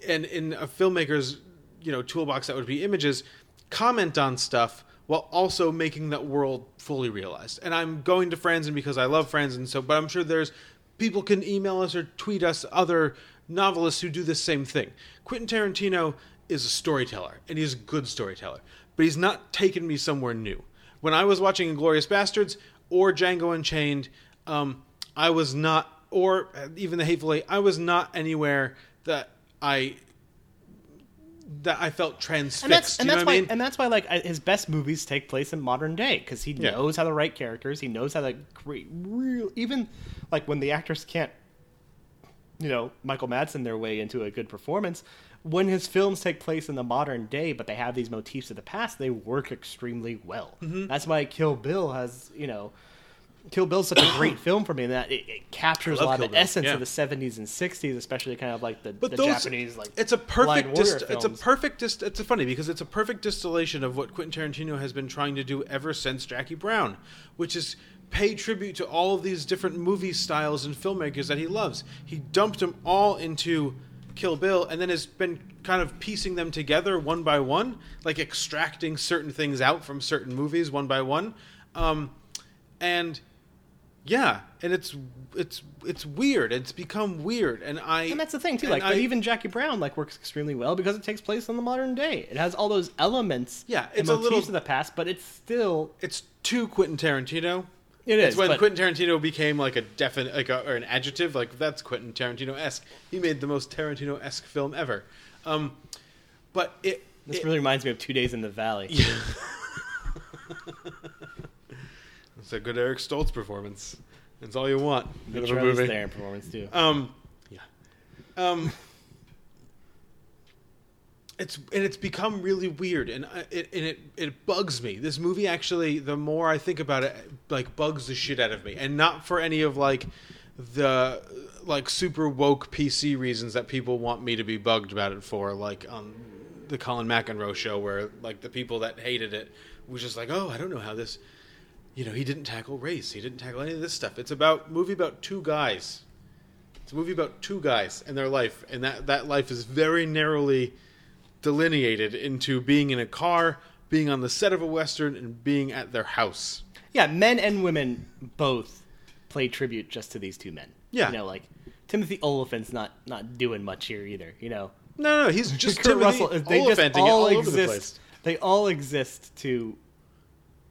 and in a filmmaker's, you know, toolbox that would be images, comment on stuff while also making that world fully realized. And I'm going to Franzen because I love Franzen, so, but I'm sure there's people can email us or tweet us other novelists who do the same thing. Quentin Tarantino is a storyteller, and he's a good storyteller, but he's not taking me somewhere new. when I was watching Inglourious Basterds or Django Unchained, um, I was not, or even the Hateful Eight, I was not anywhere that I that I felt transfixed. And that's, and you know that's why, I mean? and that's why, like, his best movies take place in modern day, because he yeah. knows how to write characters. He knows how to create real, even like when the actors can't, you know, Michael Madsen their way into a good performance. When his films take place in the modern day, but they have these motifs of the past, they work extremely well. Mm-hmm. That's why Kill Bill has, you know, Kill Bill's such a great film for me in that it, it captures a lot Kill of the Bill. essence yeah. of the seventies and sixties, especially kind of like the, the those, Japanese like it's a perfect dist- it's a perfect dist- it's funny because it's a perfect distillation of what Quentin Tarantino has been trying to do ever since Jackie Brown, which is pay tribute to all of these different movie styles and filmmakers that he loves. He dumped them all into Kill Bill and then has been kind of piecing them together one by one, like extracting certain things out from certain movies one by one. Um, and yeah, and it's it's it's weird. It's become weird. And I And that's the thing too, like I, even Jackie Brown like works extremely well because it takes place in the modern day. It has all those elements yeah, it's and motifs a little, of the past, but it's still it's too Quentin Tarantino. It is. It's when but... Quentin Tarantino became like a definite, like a, or an adjective. Like that's Quentin Tarantino-esque. He made the most Tarantino-esque film ever. Um, but it this it, really reminds me of Two Days in the Valley. Yeah. It's a good Eric Stoltz performance. That's all you want. The Charlize Theron performance too. Um, yeah. Um, it's and it's become really weird, and it and it it bugs me. This movie actually, the more I think about it, like bugs the shit out of me, and not for any of like the like super woke P C reasons that people want me to be bugged about it for, like on the Colin McEnroe show, where like the people that hated it was just like, oh, I don't know how this, you know, he didn't tackle race, he didn't tackle any of this stuff. It's about movie about two guys. It's a movie about two guys and their life, and that that life is very narrowly delineated into being in a car, being on the set of a Western, and being at their house. Yeah, men and women both play tribute just to these two men. Yeah. You know, like, Timothy Oliphant's not not doing much here either, you know? No, no, he's just Kurt Russell. They just all, all exist. The they all exist to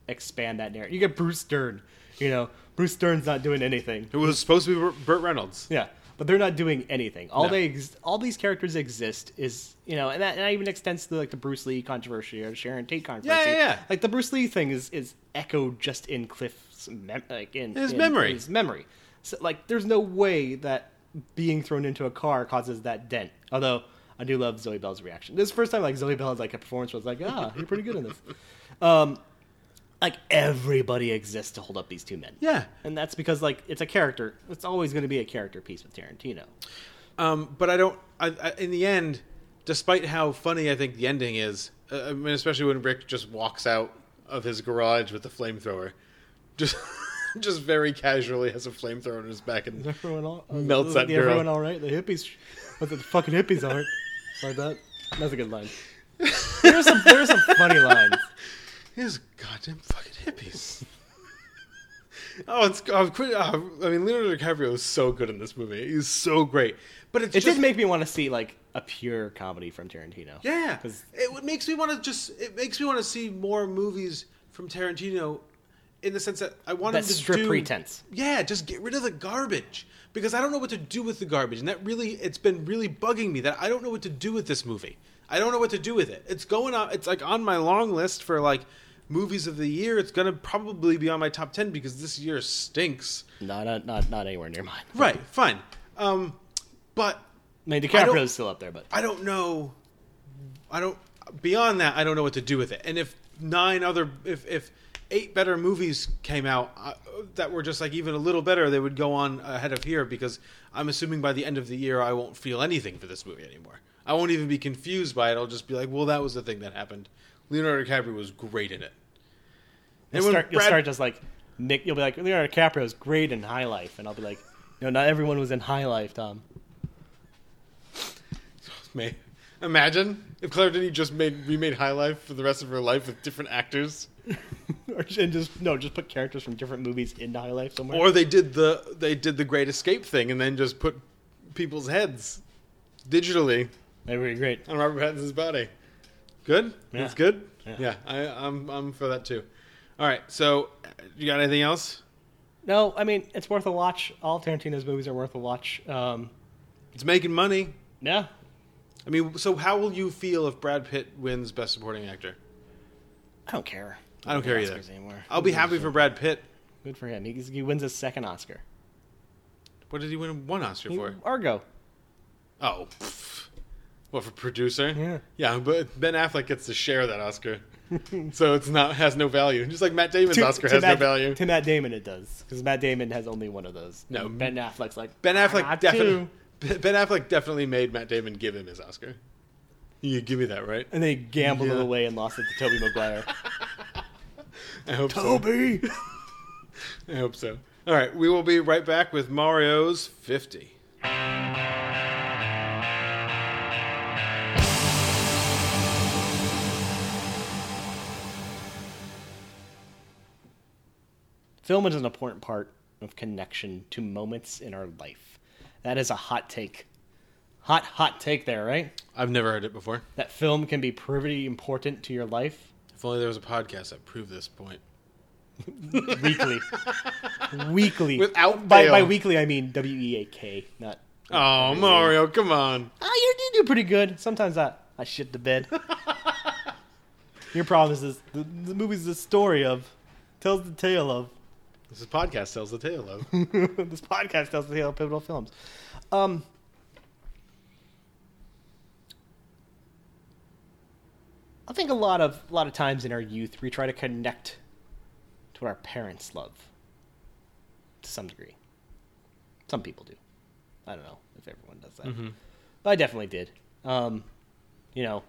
expand that narrative. You get Bruce Dern, you know? Bruce Dern's not doing anything. It was supposed to be Burt Reynolds. Yeah. But they're not doing anything. All no. they, ex- all these characters exist is, you know, and that, and that even extends to like the Bruce Lee controversy or Sharon Tate controversy. Yeah, yeah, yeah. Like the Bruce Lee thing is, is echoed just in Cliff's mem- like in his in, memory. His memory. So like, there's no way that being thrown into a car causes that dent. Although I do love Zoe Bell's reaction. This is the first time like Zoe Bell has like a performance where I was like, ah, you're pretty good in this. Um, Like, everybody exists to hold up these two men. Yeah. And that's because, like, it's a character. It's always going to be a character piece with Tarantino. Um, but I don't... I, I, in the end, despite how funny I think the ending is, uh, I mean, especially when Rick just walks out of his garage with the flamethrower, just just very casually has a flamethrower on his back and all, uh, melts that girl. Everyone all right? The hippies... But the fucking hippies aren't. Like that. That's a good line. There's some, there's some funny lines. His goddamn fucking hippies. oh, it's oh, I mean, Leonardo DiCaprio is so good in this movie. He's so great. But it's it just, did make me want to see like a pure comedy from Tarantino. Yeah, it makes me want to just. It makes me want to see more movies from Tarantino, in the sense that I want that him to strip do, pretense. Yeah, just get rid of the garbage, because I don't know what to do with the garbage, and that really it's been really bugging me that I don't know what to do with this movie. I don't know what to do with it. It's going on. It's like on my long list for like. Movies of the year, it's going to probably be on my top ten because this year stinks. Not not not anywhere near mine. Right, fine. Um, but... I mean, DiCaprio's still up there, but... I don't know... I don't... Beyond that, I don't know what to do with it. And if nine other... If, if eight better movies came out uh, that were just like even a little better, they would go on ahead of here, because I'm assuming by the end of the year I won't feel anything for this movie anymore. I won't even be confused by it. I'll just be like, well, that was the thing that happened. Leonardo DiCaprio was great in it. And you'll, start, Brad... you'll start just like Nick. You'll be like, Leonardo DiCaprio is great in High Life, and I'll be like, no, not everyone was in High Life, Tom. Imagine if Claire Denny just made remade High Life for the rest of her life with different actors, or and just no, just put characters from different movies into High Life somewhere. Or they did the they did the Great Escape thing and then just put people's heads digitally. That would be great on Robert Pattinson's body. Good? Yeah. That's good? Yeah. yeah I, I'm I'm for that too. All right. So you got anything else? No, I mean, it's worth a watch. All Tarantino's movies are worth a watch. Um, it's making money. Yeah. I mean, so how will you feel if Brad Pitt wins Best Supporting Actor? I don't care. I don't, I don't care either. Anymore. I'll be happy for Brad Pitt. Good for him. He, he wins his second Oscar. What did he win one Oscar he, for? Argo. Oh. Pff. What, for producer? Yeah. Yeah, but Ben Affleck gets to share that Oscar. So it's not has no value. Just like Matt Damon's to, Oscar to has Matt, no value. To Matt Damon it does. Because Matt Damon has only one of those. No. And Ben Affleck's like, Ben Affleck definitely. Ben Affleck definitely made Matt Damon give him his Oscar. You give me that, right? And they gambled yeah. it away and lost it to Tobey Maguire. I hope Toby. so. Toby! I hope so. All right, we will be right back with Mario's fifty. Film is an important part of connection to moments in our life. That is a hot take. Hot, hot take there, right? I've never heard it before. That film can be pretty important to your life. If only there was a podcast that proved this point. Weekly. Weekly. Without by, by weekly, I mean W E A K, not... Oh, W E A K. Mario, come on. Oh, you, you do pretty good. Sometimes I, I shit the bed. Your problem is this, the, the movie's the story of, tells the tale of. This podcast tells the tale of. This podcast tells the tale of pivotal films. Um, I think a lot of a lot of times in our youth, we try to connect to what our parents love to some degree. Some people do. I don't know if everyone does that. Mm-hmm. But I definitely did. Um, you know,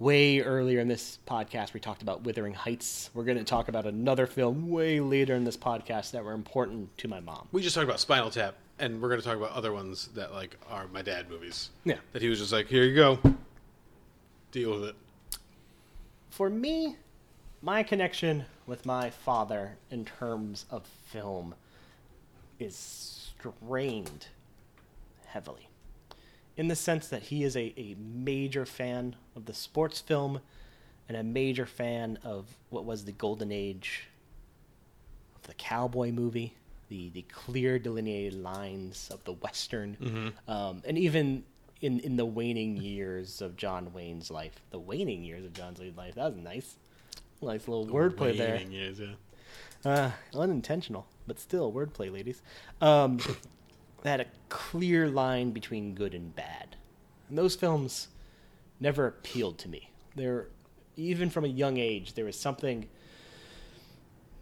way earlier in this podcast, we talked about Wuthering Heights. We're going to talk about another film way later in this podcast that were important to my mom. We just talked about Spinal Tap, and we're going to talk about other ones that like are my dad movies. Yeah. That he was just like, here you go. Deal with it. For me, my connection with my father in terms of film is strained heavily. In the sense that he is a, a major fan of the sports film and a major fan of what was the golden age of the cowboy movie, the, the clear delineated lines of the Western, mm-hmm. um, and even in, in the waning years of John Wayne's life. The waning years of John Wayne's life. That was nice. Nice little the wordplay there. Waning years, yeah. Uh, unintentional, but still, wordplay, ladies. Um... That had a clear line between good and bad. And those films never appealed to me. They're, even from a young age, there was something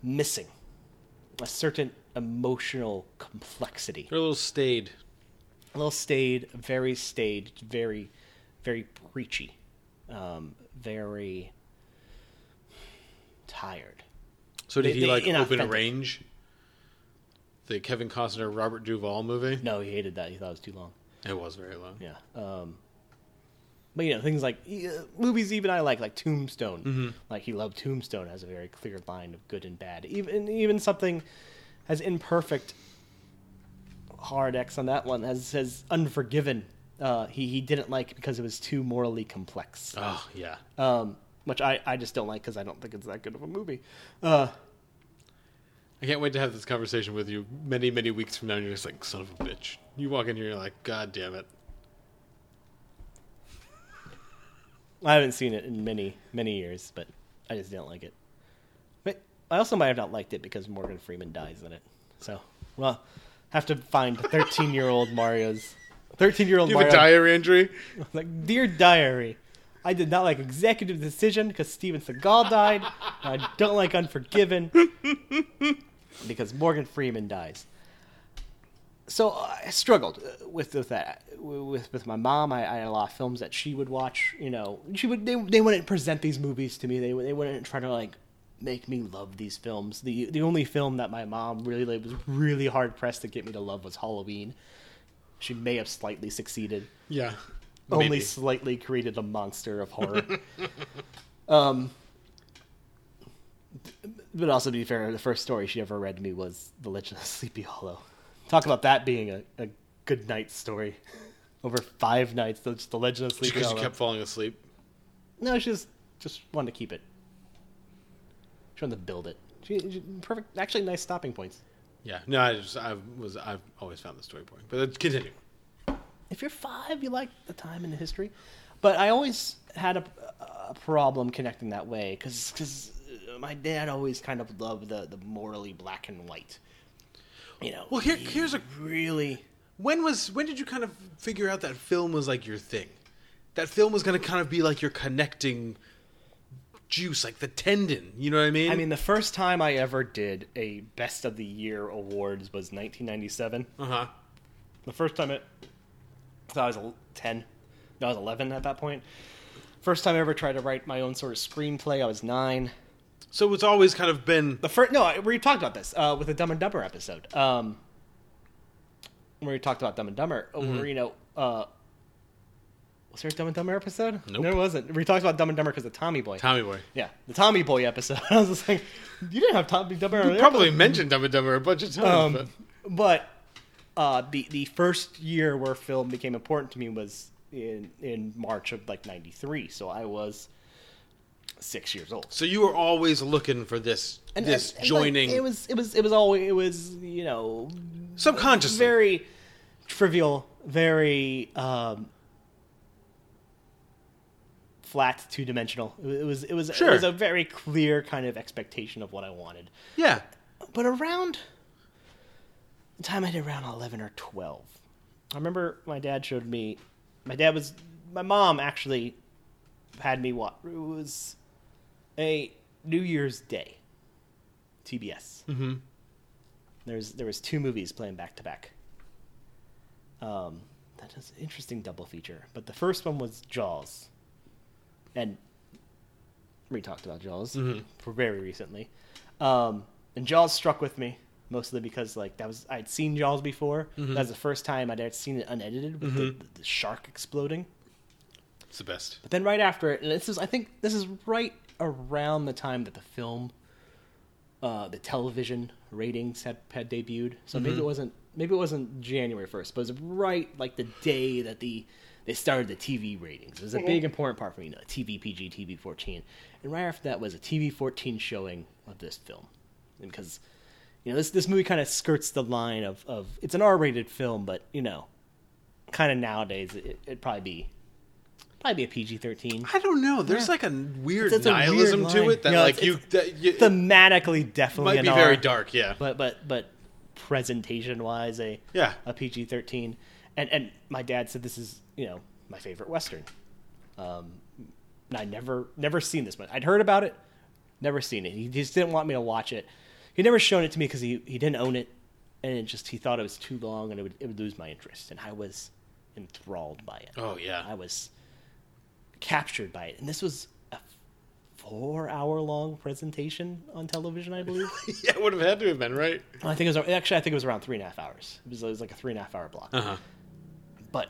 missing. A certain emotional complexity. They're a little staid. A little staid, very staid, very, very preachy. Um, very tired. So did they, he, like, open range? The Kevin Costner, Robert Duvall movie? No, he hated that. He thought it was too long. It was very long. Yeah. Um, but, you know, things like uh, movies even I like, like Tombstone. Mm-hmm. Like, he loved Tombstone. It has a very clear line of good and bad. Even even something as imperfect, hard X on that one, as, as Unforgiven, uh, he, he didn't like because it was too morally complex. Oh, yeah. Um, which I, I just don't like because I don't think it's that good of a movie. Uh I can't wait to have this conversation with you many, many weeks from now, and you're just like, son of a bitch. You walk in here, you're like, God damn it. I haven't seen it in many, many years, but I just didn't like it. But I also might have not liked it because Morgan Freeman dies in it. So, well, have to find thirteen-year-old Mario's... thirteen-year-old Mario... You have Mario. A diary entry? Like, dear diary, I did not like Executive Decision because Steven Seagal died. I don't like Unforgiven. Because Morgan Freeman dies. So I struggled with, with that. With with my mom, I, I had a lot of films that she would watch. You know, she would they they wouldn't present these movies to me. They they wouldn't try to like make me love these films. The the only film that my mom really like, was really hard pressed to get me to love was Halloween. She may have slightly succeeded. Yeah, maybe. Only slightly created a monster of horror. um. But also, to be fair, the first story she ever read to me was The Legend of Sleepy Hollow. Talk about that being a, a good night story. Over five nights, just The Legend of Sleepy Hollow. Because she kept falling asleep? No, she just, just wanted to keep it. She She wanted to build it. She, she, perfect. Actually, nice stopping points. Yeah. No, I just I was I've always found the story boring. But let's continue. If you're five, you like the time and the history. But I always had a, a problem connecting that way because my dad always kind of loved the, the morally black and white. You know. Well, here, here's a really. When was when did you kind of figure out that film was like your thing? That film was going to kind of be like your connecting juice, like the tendon. You know what I mean? I mean, the first time I ever did a Best of the Year awards was nineteen ninety-seven. Uh huh. The first time it. So I was ten. No, I was eleven at that point. First time I ever tried to write my own sort of screenplay. I was nine. So it's always kind of been the first. No, we talked about this uh, with the Dumb and Dumber episode. Um, where we talked about Dumb and Dumber, mm-hmm. where, you know, uh, was there a Dumb and Dumber episode? Nope. No, it wasn't. We talked about Dumb and Dumber because of Tommy Boy. Tommy Boy. Yeah, the Tommy Boy episode. I was just like, you didn't have Tommy Dumber. You probably mentioned Dumb and Dumber a bunch of times, um, but. but Uh, the, the first year where film became important to me was in, in March of like ninety-three. So I was six years old. So you were always looking for this, and, this and, and joining. Like, it was, it was, it was always, it was, you know, subconsciously very trivial, very, um, flat, two dimensional. It was, it was, sure. It was a very clear kind of expectation of what I wanted. Yeah. But around the time I did around eleven or twelve, I remember my dad showed me, my dad was, my mom actually had me watch, it was a New Year's Day, T B S. Mm-hmm. There's, there was two movies playing back to back. Um, that was an interesting double feature, but the first one was Jaws, and we talked about Jaws mm-hmm. for very recently, um, and Jaws struck with me. Mostly because like that was I'd seen Jaws before. Mm-hmm. That was the first time I'd ever seen it unedited with mm-hmm. the, the, the shark exploding. It's the best. But then right after it, and this is I think this is right around the time that the film, uh, the television ratings had, had debuted. So mm-hmm. maybe it wasn't maybe it wasn't January first, but it was right like the day that the they started the T V ratings. It was a big important part for me. You know, T V P G, T V fourteen, and right after that was a T V fourteen showing of this film, because. You know, this this movie kind of skirts the line of, of it's an R-rated film, but you know, kind of nowadays it, it'd probably be probably be a P G thirteen. I don't know. There's yeah. like a weird it's, it's nihilism a weird to it that no, like it's, you, that you thematically definitely might be an very R, dark, yeah. But but but presentation wise, a yeah. a P G thirteen, and and my dad said this is you know my favorite Western. Um, and I never never seen this one. I'd heard about it, never seen it. He just didn't want me to watch it. He never shown it to me because he, he didn't own it, and it just he thought it was too long and it would it would lose my interest, and I was enthralled by it. Oh yeah, I was captured by it, and this was a four hour long presentation on television, I believe. Yeah, it would have had to have been right. I think it was actually I think it was around three and a half hours. It was, it was like a three and a half hour block. Uh-huh. But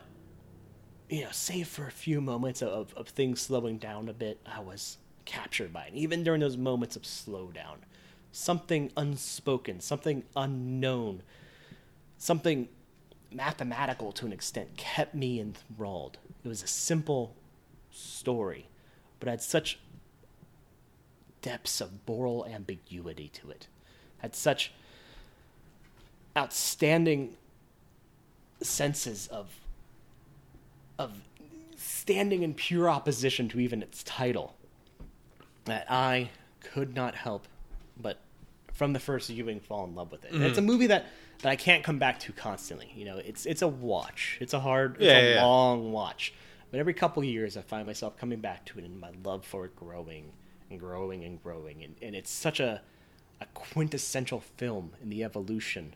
you know, save for a few moments of of things slowing down a bit, I was captured by it. And even during those moments of slow down. Something unspoken, something unknown, something mathematical to an extent kept me enthralled. It was a simple story, but had such depths of moral ambiguity to it. Had such outstanding senses of of standing in pure opposition to even its title that I could not help but from the first viewing, fall in love with it. Mm-hmm. It's a movie that, that I can't come back to constantly. You know, it's it's a watch. It's a hard, it's yeah, a yeah. long watch. But every couple of years, I find myself coming back to it, and my love for it growing and growing and growing. And, and it's such a, a quintessential film in the evolution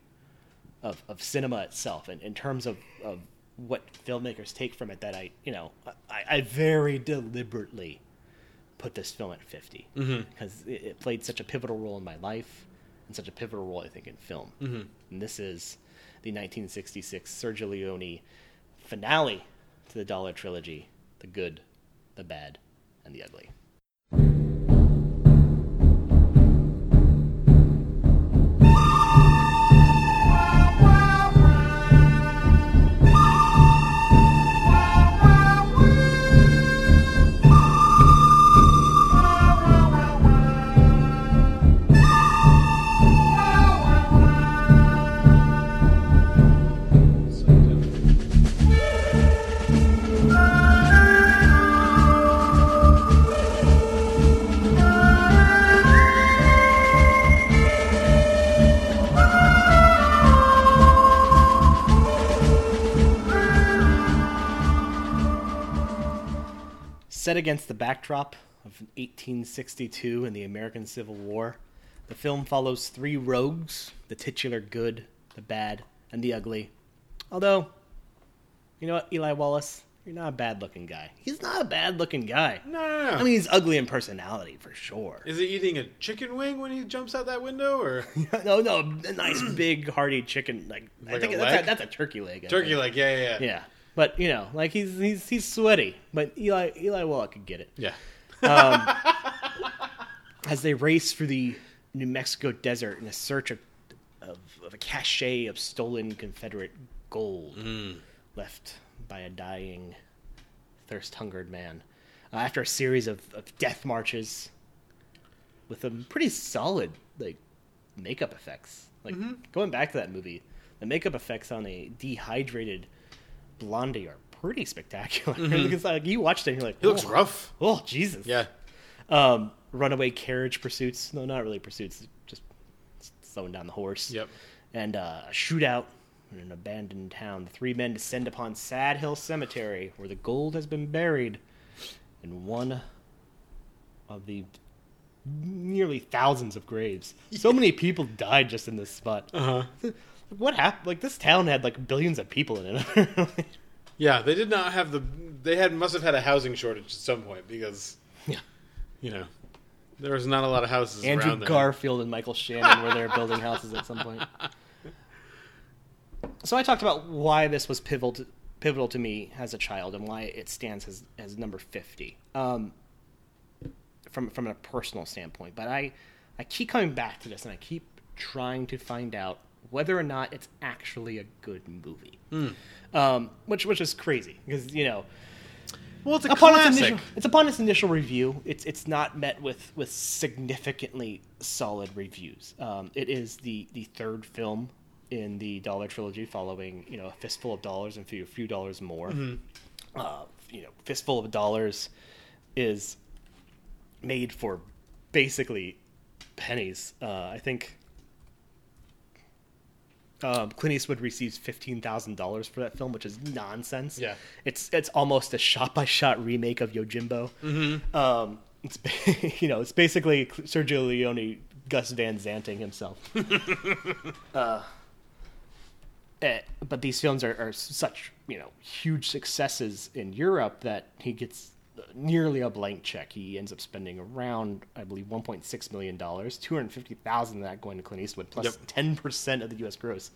of of cinema itself, and in terms of, of what filmmakers take from it. That I, you know, I, I very deliberately. Put this film at fifty mm-hmm. because it, it played such a pivotal role in my life and such a pivotal role, I think, in film. Mm-hmm. And this is the nineteen sixty-six Sergio Leone finale to the Dollar Trilogy, The Good, The Bad, and The Ugly. Set against the backdrop of eighteen sixty-two and the American Civil War, the film follows three rogues, the titular good, the bad, and the ugly. Although, you know what, Eli Wallace, you're not a bad-looking guy. He's not a bad-looking guy. No, no, no. I mean, he's ugly in personality, for sure. Is he eating a chicken wing when he jumps out that window? Or No, no, a nice, big, hearty chicken. Like, like I think a that's, a, that's a turkey leg. I turkey think. leg, yeah, yeah, yeah. Yeah, but, you know, like, he's he's he's sweaty. But Eli, Eli Wallach could get it. Yeah. Um, as they race through the New Mexico desert in a search of, of, of a cache of stolen Confederate gold mm. left by a dying, thirst-hungered man. Uh, after a series of, of death marches with a pretty solid like makeup effects. Like mm-hmm. Going back to that movie, the makeup effects on a dehydrated Blondie are pretty spectacular. Mm-hmm. It's like, you watched it and you're like, oh, he looks rough. Oh, Jesus. Yeah. Um, runaway carriage pursuits. No, not really pursuits. Just slowing down the horse. Yep. And uh, a shootout in an abandoned town. The three men descend upon Sad Hill Cemetery, where the gold has been buried in one of the nearly thousands of graves. Yeah. So many people died just in this spot. Uh huh. What happened? Like, this town had like billions of people in it. Yeah, they did not have the. They had must have had a housing shortage at some point because. Yeah. You know, there was not a lot of houses around there. Andrew Garfield and Michael Shannon were there building houses at some point. So I talked about why this was pivotal to, pivotal to me as a child and why it stands as, as number fifty um, from from a personal standpoint. But I, I keep coming back to this, and I keep trying to find out whether or not it's actually a good movie, mm. um, which which is crazy because, you know... Well, it's a upon classic. Its initial, it's upon its initial review. It's it's not met with, with significantly solid reviews. Um, it is the, the third film in the Dollar Trilogy, following, you know, A Fistful of Dollars and a few, a few dollars more. Mm-hmm. Uh, you know, Fistful of Dollars is made for basically pennies. Uh, I think Um, Clint Eastwood receives fifteen thousand dollars for that film, which is nonsense. Yeah, it's it's almost a shot-by-shot remake of Yojimbo. Mm-hmm. Um, it's you know it's basically Sergio Leone, Gus Van Zanting himself. uh, eh, but these films are, are such you know huge successes in Europe that he gets nearly a blank check. He ends up spending around, I believe, one point six million dollars, two hundred fifty thousand dollars of that going to Clint Eastwood, plus yep. ten percent of the U S gross.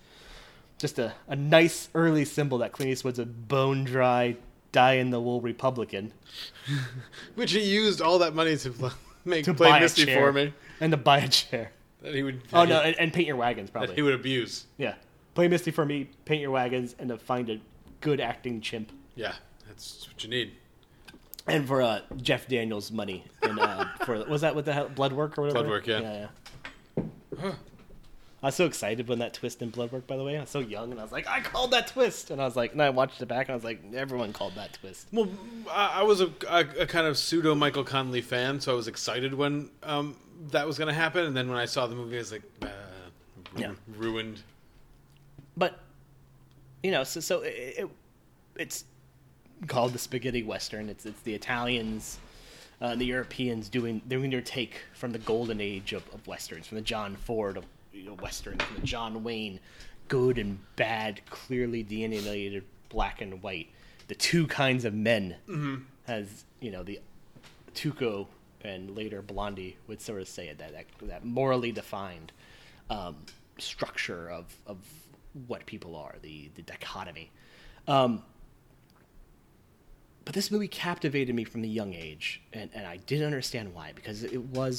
Just a, a nice early symbol that Clint Eastwood's a bone-dry, die-in-the-wool Republican. Which he used all that money to make to Play Misty for Me. And to buy a chair. That he would. Oh, no, and, and paint your wagons, probably. That he would abuse. Yeah. Play Misty for Me, paint your wagons, and to find a good acting chimp. Yeah, that's what you need. And for uh, Jeff Daniels' money, and uh, for was that what the hell, blood work or whatever? Blood work, yeah. yeah, yeah. Huh. I was so excited when that twist in blood work. By the way, I was so young, and I was like, I called that twist, and I was like, and I watched it back, and I was like, everyone called that twist. Well, I, I was a, a, a kind of pseudo Michael Connelly fan, so I was excited when um, that was going to happen, and then when I saw the movie, I was like, uh, ru- yeah. ruined. But you know, so so it, it it's. called the spaghetti western. It's it's the Italians, uh, the Europeans doing doing their take from the golden age of, of westerns, from the John Ford of you know, westerns, from the John Wayne, good and bad, clearly delineated black and white, the two kinds of men, mm-hmm. as you know the Tuco and later Blondie would sort of say it, that that, that morally defined um, structure of of what people are, the the dichotomy. Um, But this movie captivated me from a young age, and, and I didn't understand why, because it was,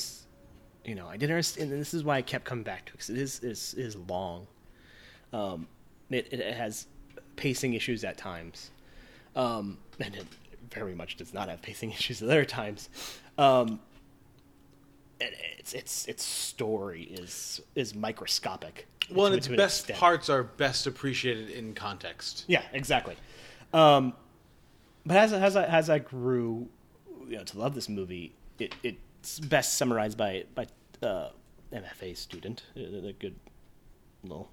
you know, I didn't understand, and this is why I kept coming back to it, because it is, it is, it is long. Um, it, it has pacing issues at times, um, and it very much does not have pacing issues at other times. Um, and it's, it's, its story is is microscopic. Well, and its best parts are best appreciated in context. Yeah, exactly. Um But as as I, as I grew, you know, to love this movie, it, it's best summarized by by uh, M F A student, a good little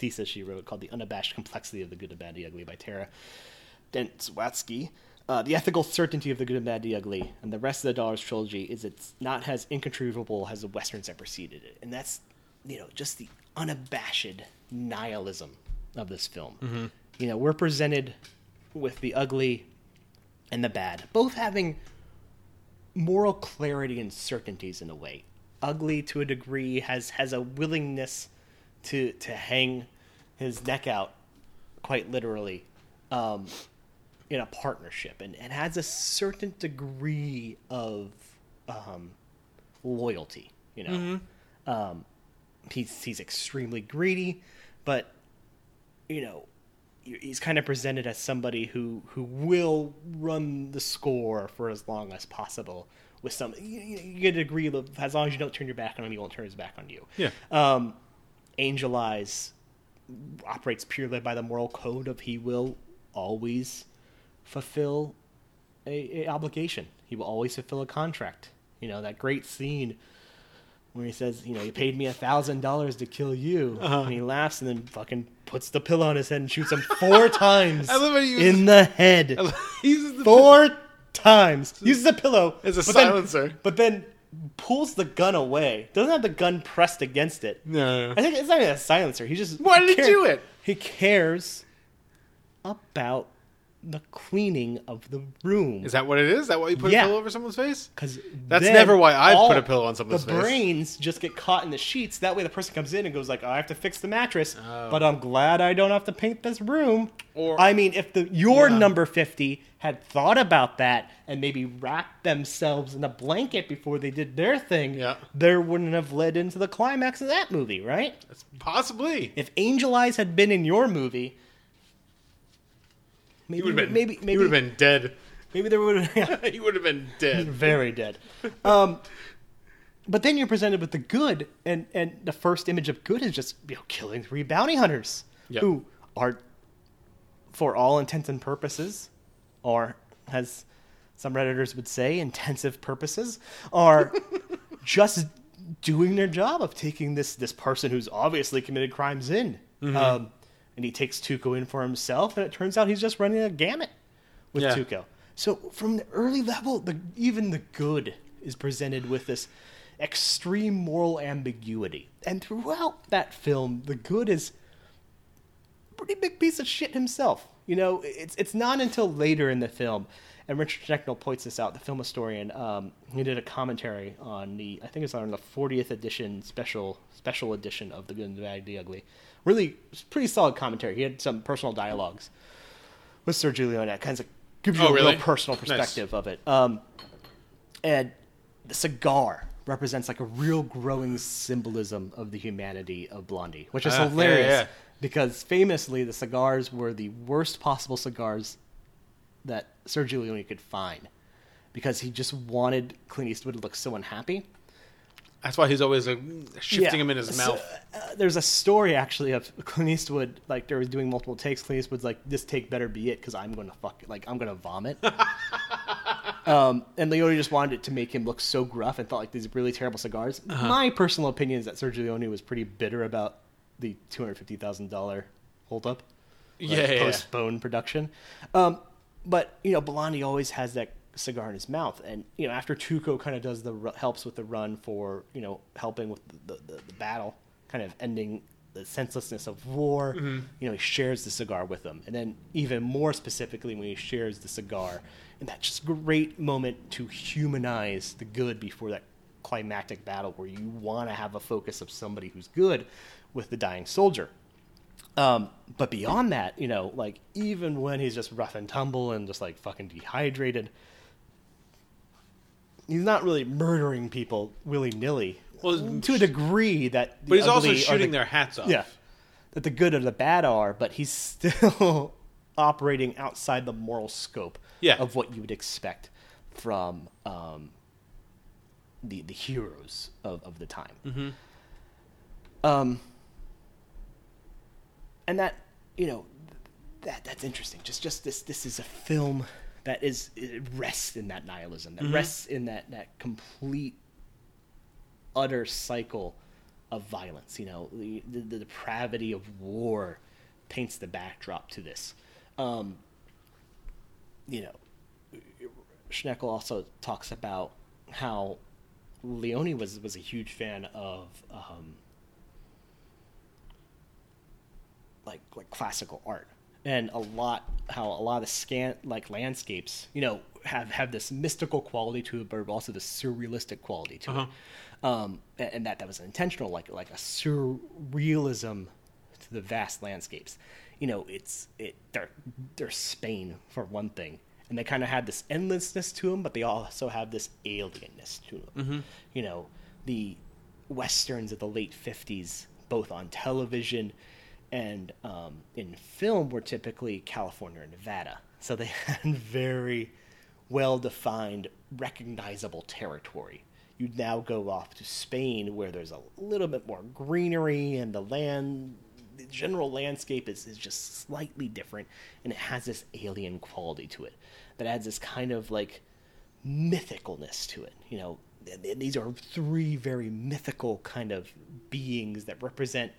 thesis she wrote called "The Unabashed Complexity of the Good, the Bad, the Ugly" by Tara Dentswatsky. Uh, the ethical certainty of the good and bad, the ugly, and the rest of the Dollars trilogy is it's not as incontrovertible as the westerns that preceded it, and that's, you know, just the unabashed nihilism of this film. Mm-hmm. You know, we're presented with the ugly and the bad, both having moral clarity and certainties in a way. Ugly, to a degree, has has a willingness to to hang his neck out, quite literally. Um, in a partnership, and, and has a certain degree of um, loyalty, you know. Mm-hmm. Um, he's, he's extremely greedy, but, you know, he's kind of presented as somebody who, who will run the score for as long as possible with some, you, you get a degree of, as long as you don't turn your back on him, he won't turn his back on you. Yeah. Um, Angel Eyes operates purely by the moral code of he will always fulfill a, a obligation. He will always fulfill a contract. You know, that great scene where he says, you know, you paid me a thousand dollars to kill you. Uh-huh. And he laughs and then fucking puts the pillow on his head and shoots him four times I love how he uses, in the head. I love, he uses the four pillow. times. He uses the pillow. As a but silencer. Then, but then pulls the gun away. Doesn't have the gun pressed against it. No. I think it's not even a silencer. He just... Why did he cares, do it? He cares about the cleaning of the room. Is that what it is? Is that why you put yeah. a pillow over someone's face? Because that's never why I've put a pillow on someone's the face. The brains just get caught in the sheets. That way the person comes in and goes like, oh, I have to fix the mattress, oh. but I'm glad I don't have to paint this room. Or I mean, if the your yeah. number fifty had thought about that and maybe wrapped themselves in a blanket before they did their thing, yeah. there wouldn't have led into the climax of that movie, right? That's possibly. If Angel Eyes had been in your movie... Maybe, he would have been, maybe, maybe, he would have been dead. Maybe there would have... Yeah. He would have been dead. Very dead. Um, but then you're presented with the good, and, and the first image of good is just, you know, killing three bounty hunters yep. who are, for all intents and purposes, or as some Redditors would say, intensive purposes, are just doing their job of taking this, this person who's obviously committed crimes in. Mm-hmm. Um, And he takes Tuco in for himself, and it turns out he's just running a gamut with yeah. Tuco. So from the early level, the, even the good is presented with this extreme moral ambiguity. And throughout that film, the good is a pretty big piece of shit himself. You know, it's it's not until later in the film, and Richard Schnecknell points this out, the film historian, um, he did a commentary on the, I think it's on the fortieth edition, special special edition of The Good and the Bad, the Ugly. Really, pretty solid commentary. He had some personal dialogues with Sergio Leone. That kind of gives you oh, a really? real personal perspective nice. of it. Um, and the cigar represents like a real growing symbolism of the humanity of Blondie, which is uh, hilarious yeah, yeah. because famously the cigars were the worst possible cigars that Sergio Leone could find because he just wanted Clint Eastwood to look so unhappy. That's why he's always uh, shifting yeah. him in his mouth. So, uh, there's a story, actually, of Clint Eastwood, like, they were doing multiple takes. Clint Eastwood's like, this take better be it, because I'm going to fuck it. Like, I'm going to vomit. um, and Leone just wanted it to make him look so gruff and thought, like, these really terrible cigars. Uh-huh. My personal opinion is that Sergio Leone was pretty bitter about the two hundred fifty thousand dollars holdup. Like, yeah, yeah. Postponed production. Um, but, you know, Blondie always has that cigar in his mouth, and you know, after Tuco kind of does the helps with the run for, you know, helping with the the, the battle, kind of ending the senselessness of war, mm-hmm. you know, he shares the cigar with him, and then even more specifically when he shares the cigar, and that's just a great moment to humanize the good before that climactic battle where you want to have a focus of somebody who's good with the dying soldier. Um, but beyond that, you know, like even when he's just rough and tumble and just like fucking dehydrated, he's not really murdering people willy-nilly well, to a degree that... But he's also shooting the, their hats off. Yeah, that the good or the bad are, but he's still operating outside the moral scope yeah. of what you would expect from um, the the heroes of, of the time. Mm-hmm. Um, and that, you know, that that's interesting. Just just this this is a film... That is, it rests in that nihilism. That mm-hmm. rests in that, that complete, utter cycle of violence. You know, the, the, the depravity of war paints the backdrop to this. Um, you know, Schneckel also talks about how Leone was, was a huge fan of um, like like classical art, and a lot how a lot of scan like landscapes, you know, have, have this mystical quality to it, but also this surrealistic quality to uh-huh. it, um, and, and that that was intentional, like like a surrealism to the vast landscapes. You know, it's it they're they're Spain for one thing, and they kind of had this endlessness to them, but they also have this alienness to them. Mm-hmm. You know, the westerns of the late fifties, both on television and um, in film, were typically California and Nevada, so they had very well-defined, recognizable territory. You'd now go off to Spain, where there's a little bit more greenery, and the land. The general landscape is, is just slightly different, and it has this alien quality to it that adds this kind of like mythicalness to it. You know, these are three very mythical kind of beings that represent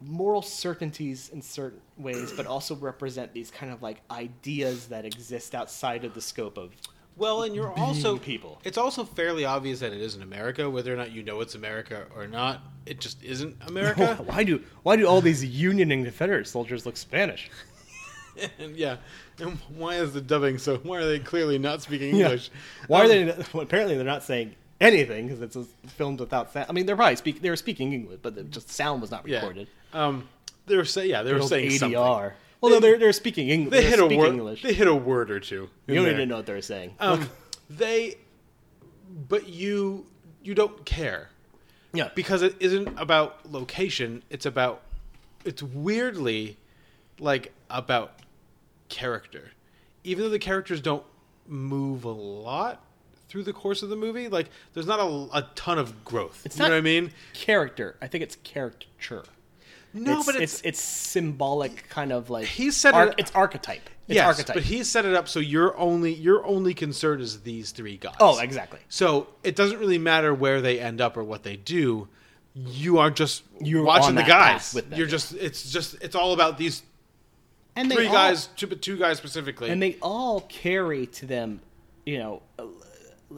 moral certainties in certain ways, but also represent these kind of like ideas that exist outside of the scope of. Well, and you're also people. It's also fairly obvious that it isn't America, whether or not you know it's America or not. It just isn't America. No, why do why do all these Union and Confederate soldiers look Spanish? and yeah, and why is the dubbing so? Why are they clearly not speaking English? Yeah. Why um, are they? Well, apparently, they're not saying anything because it's filmed without sound. I mean, they're probably speak. They were speaking English, but the just sound was not recorded. Yeah. Um, they were say yeah, they were saying A D R. Something. Well, no, they're, they're speaking English. They hit a word. English. They hit a word or two. You don't there. even know what they were saying. Um, they, but you you don't care. Yeah, because it isn't about location. It's about it's weirdly like about character, even though the characters don't move a lot through the course of the movie. Like there's not a, a ton of growth. It's you not know what I mean? Character. I think it's caricature. No, it's, but it's, it's it's symbolic, kind of like he set ar- it. It's archetype. It's yes, archetype. But he set it up so your only your only concern is these three guys. Oh, exactly. So it doesn't really matter where they end up or what they do. You are just You're watching the guys. With them, You're yeah. just it's just it's all about these and three all, guys, two, two guys specifically, and they all carry to them. You know,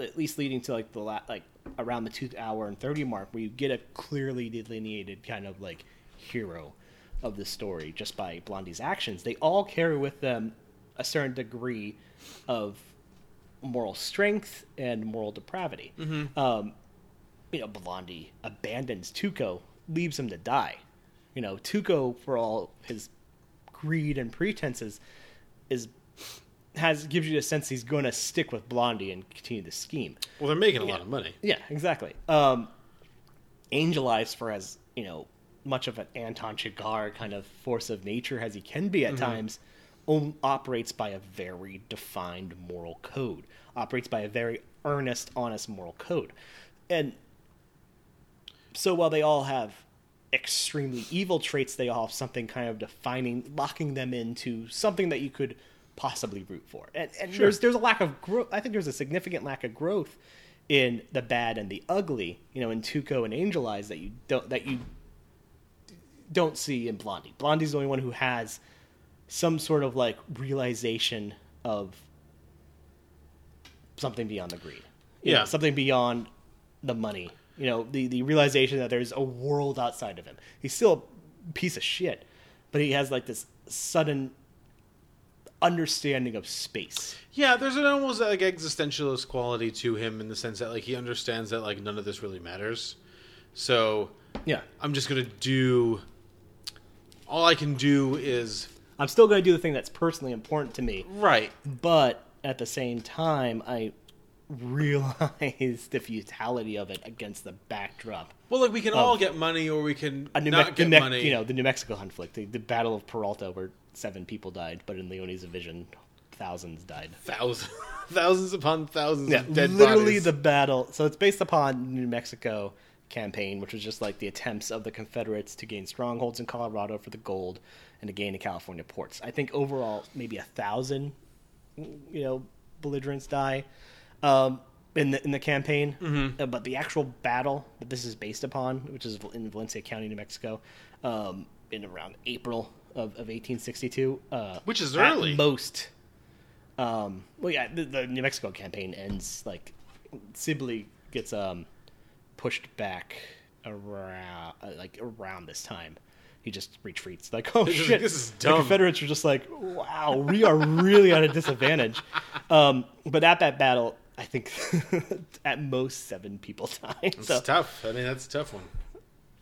at least leading to like the la- like around the two hour and thirty mark, where you get a clearly delineated kind of like. Hero of the story just by Blondie's actions. They all carry with them a certain degree of moral strength and moral depravity. Mm-hmm. Um, you know, Blondie abandons Tuco, leaves him to die. You know, Tuco, for all his greed and pretenses, is has gives you the sense he's going to stick with Blondie and continue the scheme. Well, they're making a yeah. lot of money. Yeah, exactly. Um, Angel Eyes, for as you know. Much of an Anton Chigurh kind of force of nature as he can be at mm-hmm. times, um, operates by a very defined moral code, operates by a very earnest, honest moral code. And so while they all have extremely evil traits, they all have something kind of defining, locking them into something that you could possibly root for. And, and sure. there's there's a lack of growth. I think there's a significant lack of growth in the bad and the ugly, you know, in Tuco and Angel Eyes that you don't, that you, don't see in Blondie. Blondie's the only one who has some sort of like realization of something beyond the greed. You yeah. know, something beyond the money. You know, the, the realization that there's a world outside of him. He's still a piece of shit, but he has like this sudden understanding of space. Yeah, there's an almost like existentialist quality to him in the sense that like he understands that like none of this really matters. So yeah, I'm just going to do... All I can do is... I'm still going to do the thing that's personally important to me. Right. But at the same time, I realize the futility of it against the backdrop. Well, like, we can all get money or we can not Me- get Me- money. You know, the New Mexico conflict, the, the Battle of Peralta, where seven people died, but in Leone's vision, thousands died. Thousands. Thousands upon thousands yeah, of dead literally bodies. Literally the battle. So it's based upon New Mexico... campaign, which was just like the attempts of the Confederates to gain strongholds in Colorado for the gold and to gain the California ports. I think overall maybe a thousand, you know, belligerents die um, in the in the campaign. Mm-hmm. Uh, but the actual battle that this is based upon, which is in Valencia County, New Mexico, um, in around April of, of eighteen sixty-two, uh, which is early, at most Um, well, yeah, the, the New Mexico campaign ends, like, Sibley gets um, pushed back around, like, around this time. He just retreats, like, oh, this shit. Is, this is dumb. The Confederates are just like, wow, we are really at a disadvantage. Um, but at that battle, I think at most seven people died. It's so. Tough. I mean, that's a tough one.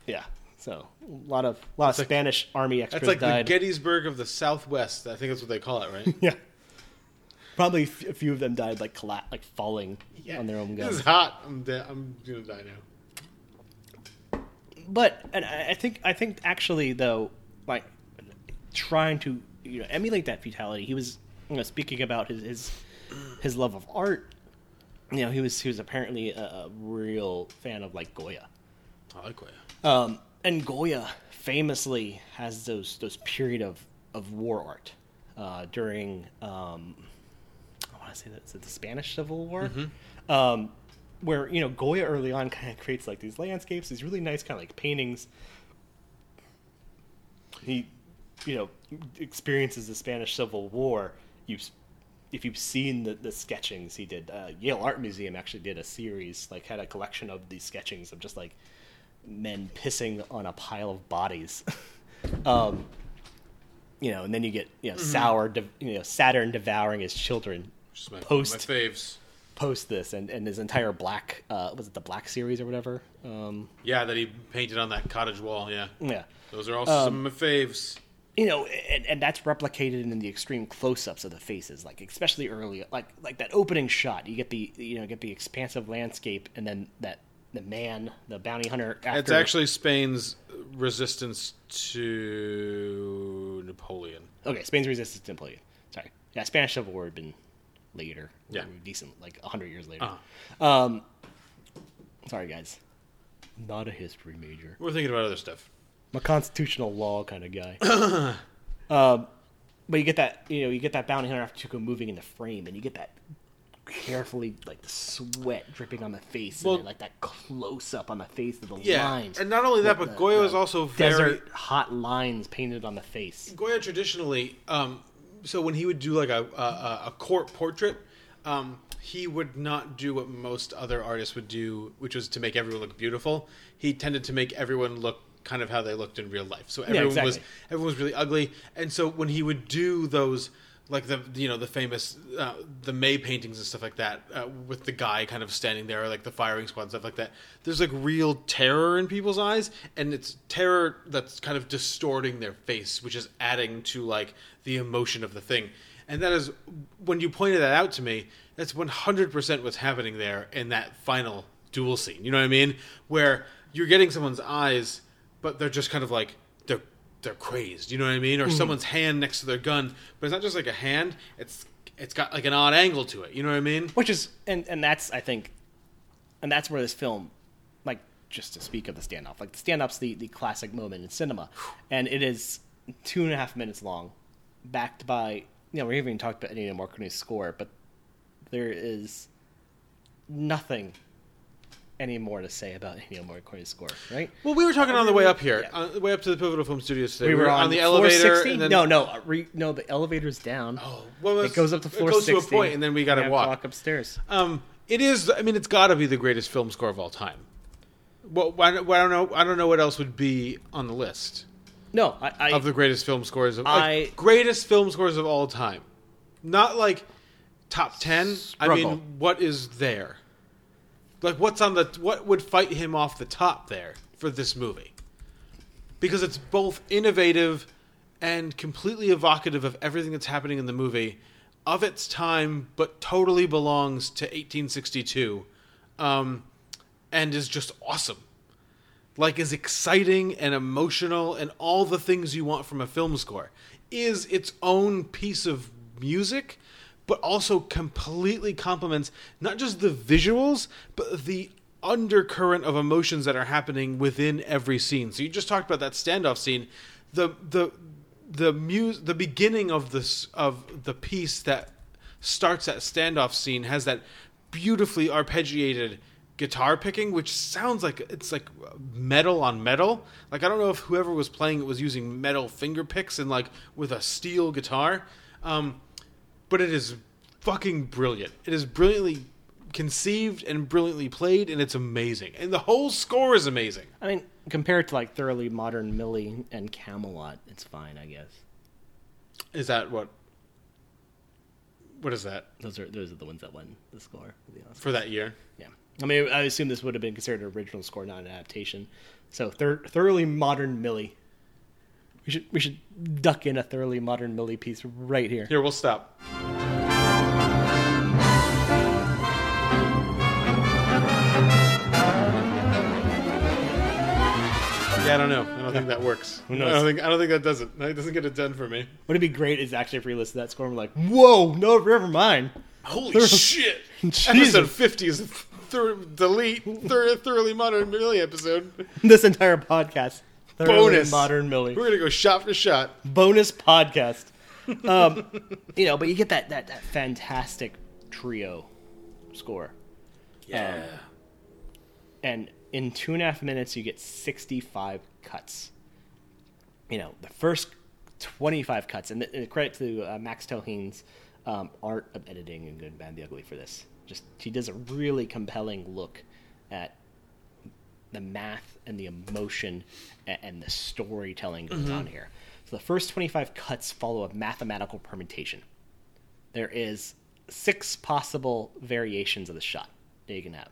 Yeah. So a lot of a lot of like, Spanish army extras died. That's like died. The Gettysburg of the Southwest. I think that's what they call it, right? Yeah. Probably f- a few of them died like colla- like falling yeah. on their own guns. This is hot. I'm de- I'm gonna die now. But and I think I think actually though, like trying to you know emulate that fatality, he was you know speaking about his his, his love of art. You know, he was he was apparently a, a real fan of like Goya. I like Goya. Um, and Goya famously has those those period of, of war art uh, during um, I want to say that's the Spanish Civil War, mm-hmm. um, where you know Goya early on kind of creates like these landscapes, these really nice kind of like paintings. He, you know, experiences the Spanish Civil War. You. If you've seen the, the sketchings he did, uh, Yale Art Museum actually did a series, like had a collection of these sketchings of just like men pissing on a pile of bodies. um, you know, and then you get, you know, mm-hmm. sour, de- you know, Saturn devouring his children. Just my, post, my faves. Post this and, and his entire black, uh, was it the Black series or whatever? Um, yeah, that he painted on that cottage wall, yeah. Yeah. Those are also um, some of my faves. You know, and, and that's replicated in the extreme close-ups of the faces, like especially early, like like that opening shot. You get the you know get the expansive landscape, and then that the man, the bounty hunter. After. It's actually Spain's resistance to Napoleon. Okay, Spain's resistance to Napoleon. Sorry, yeah, Spanish Civil War had been later, yeah, decent, like a hundred years later. Uh-huh. Um, sorry guys, not a history major. We're thinking about other stuff. I'm a constitutional law kind of guy. um, but you get that, you know, you get that bounty hunter after Tuco moving in the frame, and you get that carefully, like the sweat dripping on the face, well, and like that close up on the face of the yeah. lines. And not only that, but the, Goya is also very desert hot lines painted on the face. Goya traditionally, um, so when he would do like a a, a court portrait, um, he would not do what most other artists would do, which was to make everyone look beautiful. He tended to make everyone look kind of how they looked in real life. So everyone yeah, exactly. was everyone was really ugly. And so when he would do those, like the you know the famous uh, the May paintings and stuff like that, uh, with the guy kind of standing there, like the firing squad and stuff like that, there's like real terror in people's eyes, and it's terror that's kind of distorting their face, which is adding to like the emotion of the thing. And that is, when you pointed that out to me, that's one hundred percent what's happening there in that final duel scene. You know what I mean? Where you're getting someone's eyes, but they're just kind of like, they're they're crazed, you know what I mean? Or mm-hmm. someone's hand next to their gun, but it's not just like a hand, it's it's got like an odd angle to it, you know what I mean? Which is, and, and that's, I think, and that's where this film, like, just to speak of the standoff, like the standoff's the, the classic moment in cinema, and it is two and a half minutes long, backed by, you know, we haven't even talked about any of Morcone's score, but there is nothing any more to say about Ennio Morricone's score, right? Well, we were talking on the way up here, yeah. on the way up to the Pivotal Film Studios today. We were, we were on, on the elevator. And then... No, no, re, no, the elevator's down. Oh, well, it goes up to floor sixty. It goes sixty, to a point, and then we got to walk. walk upstairs. Um, it is. I mean, it's got to be the greatest film score of all time. Well, I don't, I don't know. I don't know what else would be on the list. No, I, I of the greatest film scores of I, like, greatest film scores of all time. Not like top ten. Struggle. I mean, what is there? Like, what's on the what would fight him off the top there for this movie? Because it's both innovative and completely evocative of everything that's happening in the movie, of its time, but totally belongs to eighteen sixty-two, um, and is just awesome. Like, is exciting and emotional and all the things you want from a film score. Is its own piece of music, but also completely complements not just the visuals, but the undercurrent of emotions that are happening within every scene. So you just talked about that standoff scene, the the the muse, the beginning of this of the piece that starts that standoff scene has that beautifully arpeggiated guitar picking, which sounds like it's like metal on metal. Like, I don't know if whoever was playing it was using metal finger picks and like with a steel guitar. Um, But it is fucking brilliant. It is brilliantly conceived and brilliantly played, and it's amazing. And the whole score is amazing. I mean, compared to like Thoroughly Modern Millie and Camelot, it's fine, I guess. Is that what? What is that? Those are those are the ones that won the score for that year. Yeah, I mean, I assume this would have been considered an original score, not an adaptation. So, thir- Thoroughly Modern Millie. We should we should duck in a Thoroughly Modern Millie piece right here. Here, we'll stop. Yeah, I don't know. I don't think that works. Who knows? I don't think, I don't think that does it. It doesn't get it done for me. Wouldn't it be great is actually if we listed that score and we're like, whoa, no, never mind. Holy Thor- shit. Jesus. Episode fifty is a thir- delete thir- Thoroughly Modern Millie episode. This entire podcast. Thoroughly Bonus. Modern Millie. We're going to go shot for shot. Bonus podcast. Um, you know, but you get that, that, that fantastic trio score. Yeah. Um, and... in two and a half minutes, you get sixty-five cuts. You know, the first twenty-five cuts, and, the, and credit to uh, Max Telheen's um, art of editing in Good, Bad, the Ugly for this. Just she does a really compelling look at the math and the emotion and, and the storytelling going mm-hmm. on here. So the first twenty-five cuts follow a mathematical permutation. There is six possible variations of the shot that you can have,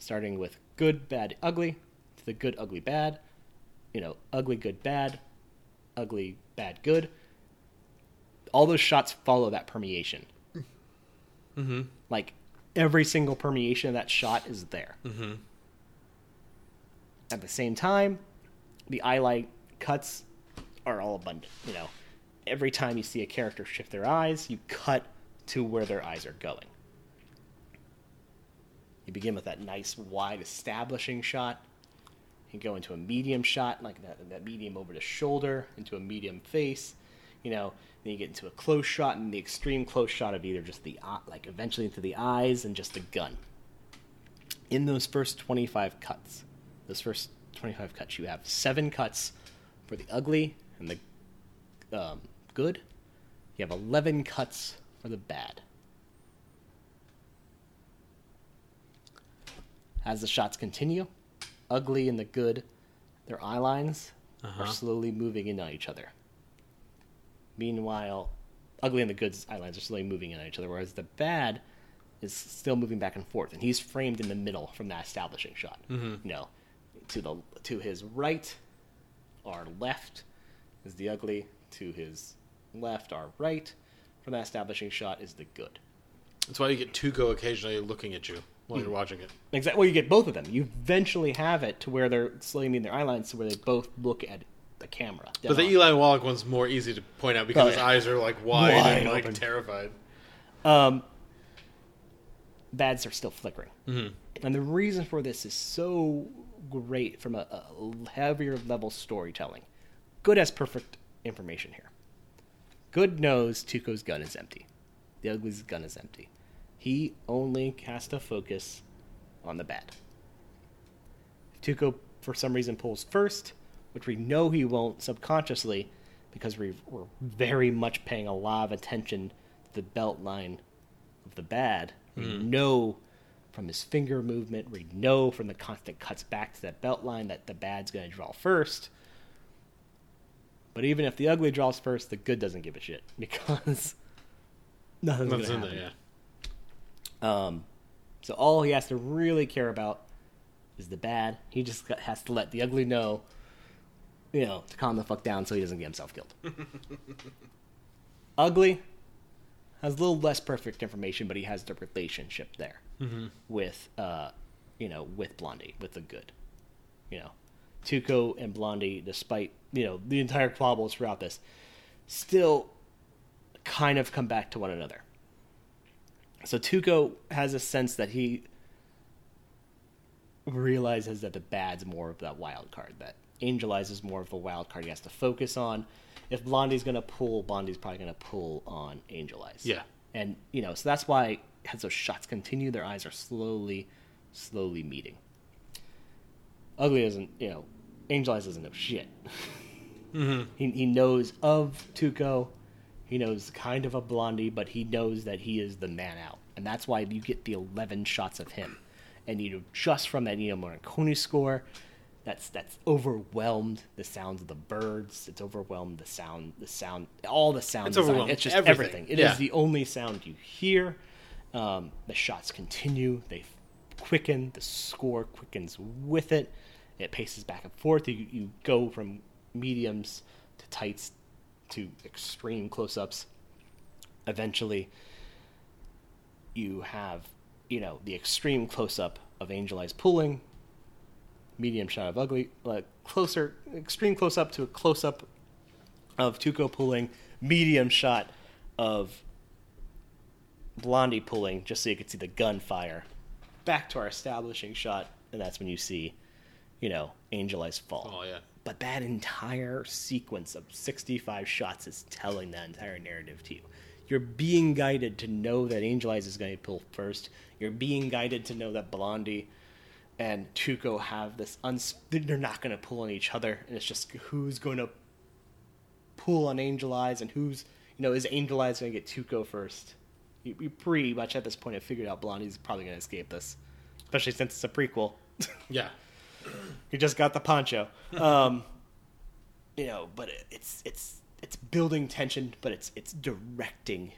starting with good, bad, ugly, to the good, ugly, bad, you know, ugly, good, bad, ugly, bad, good. All those shots follow that permeation. Mm-hmm. Like, every single permeation of that shot is there. Mm-hmm. At the same time, the eye light cuts are all abundant, you know. Every time you see a character shift their eyes, you cut to where their eyes are going. You begin with that nice wide establishing shot. You go into a medium shot, like that, that medium over the shoulder, into a medium face. You know, then you get into a close shot and the extreme close shot of either just the eye, like eventually into the eyes and just the gun. In those first twenty-five cuts, those first twenty-five cuts, you have seven cuts for the ugly and the um, good. You have eleven cuts for the bad. As the shots continue, ugly and the good, their eye lines uh-huh. are slowly moving in on each other. Meanwhile, ugly and the good's eye lines are slowly moving in on each other, whereas the bad is still moving back and forth, and he's framed in the middle from that establishing shot. Mm-hmm. You know, to the to his right, our left is the ugly. To his left, our right from that establishing shot is the good. That's why you get Tuco occasionally looking at you while you're watching it. Exactly. Well, you get both of them. You eventually have it to where they're slowly moving their eye lines to where they both look at the camera. But the on. Eli Wallach one's more easy to point out because oh, yeah. his eyes are like wide, wide and open. Like terrified. Um, bads are still flickering. Mm-hmm. And the reason for this is so great from a, a heavier level storytelling. Good has perfect information here. Good knows Tuco's gun is empty. The ugly's gun is empty. He only has to focus on the bad. If Tuco, for some reason, pulls first, which we know he won't subconsciously, because we're very much paying a lot of attention to the belt line of the bad. Mm. We know from his finger movement, we know from the constant cuts back to that belt line that the bad's going to draw first. But even if the ugly draws first, the good doesn't give a shit, because nothing's going to happen. There, yeah. Um, so all he has to really care about is the bad. He just got, has to let the ugly know, you know, to calm the fuck down so he doesn't get himself killed. Ugly has a little less perfect information, but he has the relationship there mm-hmm. with, uh, you know, with Blondie, with the good. You know, Tuco and Blondie, despite, you know, the entire quabbles throughout this, still kind of come back to one another. So Tuco has a sense that he realizes that the bad's more of that wild card, that Angelize is more of the wild card he has to focus on. If Blondie's going to pull, Blondie's probably going to pull on Angelize. Yeah. And, you know, so that's why as those shots continue, their eyes are slowly, slowly meeting. Ugly doesn't, you know, Angelize doesn't know shit. Mm-hmm. He, he knows of Tuco. He knows kind of a blondie, but he knows that he is the man out. And that's why you get the eleven shots of him. And, you know, just from that Ennio Morricone score, that's that's overwhelmed the sounds of the birds. It's overwhelmed the sound, the sound, all the sound. It's design. Overwhelmed. It's just everything. everything. It yeah. is the only sound you hear. Um, the shots continue. They quicken. The score quickens with it. It paces back and forth. You, you go from mediums to tights to extreme close-ups. Eventually, you have, you know, the extreme close-up of Angel Eyes Pooling, medium shot of Ugly, uh, closer, extreme close-up to a close-up of Tuco Pooling, medium shot of Blondie Pooling, just so you could see the gunfire. Back to our establishing shot, and that's when you see, you know, Angel Eyes fall. Oh, yeah. But that entire sequence of sixty-five shots is telling that entire narrative to you. You're being guided to know that Angel Eyes is going to pull first. You're being guided to know that Blondie and Tuco have this... Uns- they're not going to pull on each other. And it's just who's going to pull on Angel Eyes and who's... You know, is Angel Eyes going to get Tuco first? You, you pretty much at this point have figured out Blondie's probably going to escape this. Especially since it's a prequel. Yeah. He just got the poncho, um, you know. But it's it's it's building tension, but it's it's directing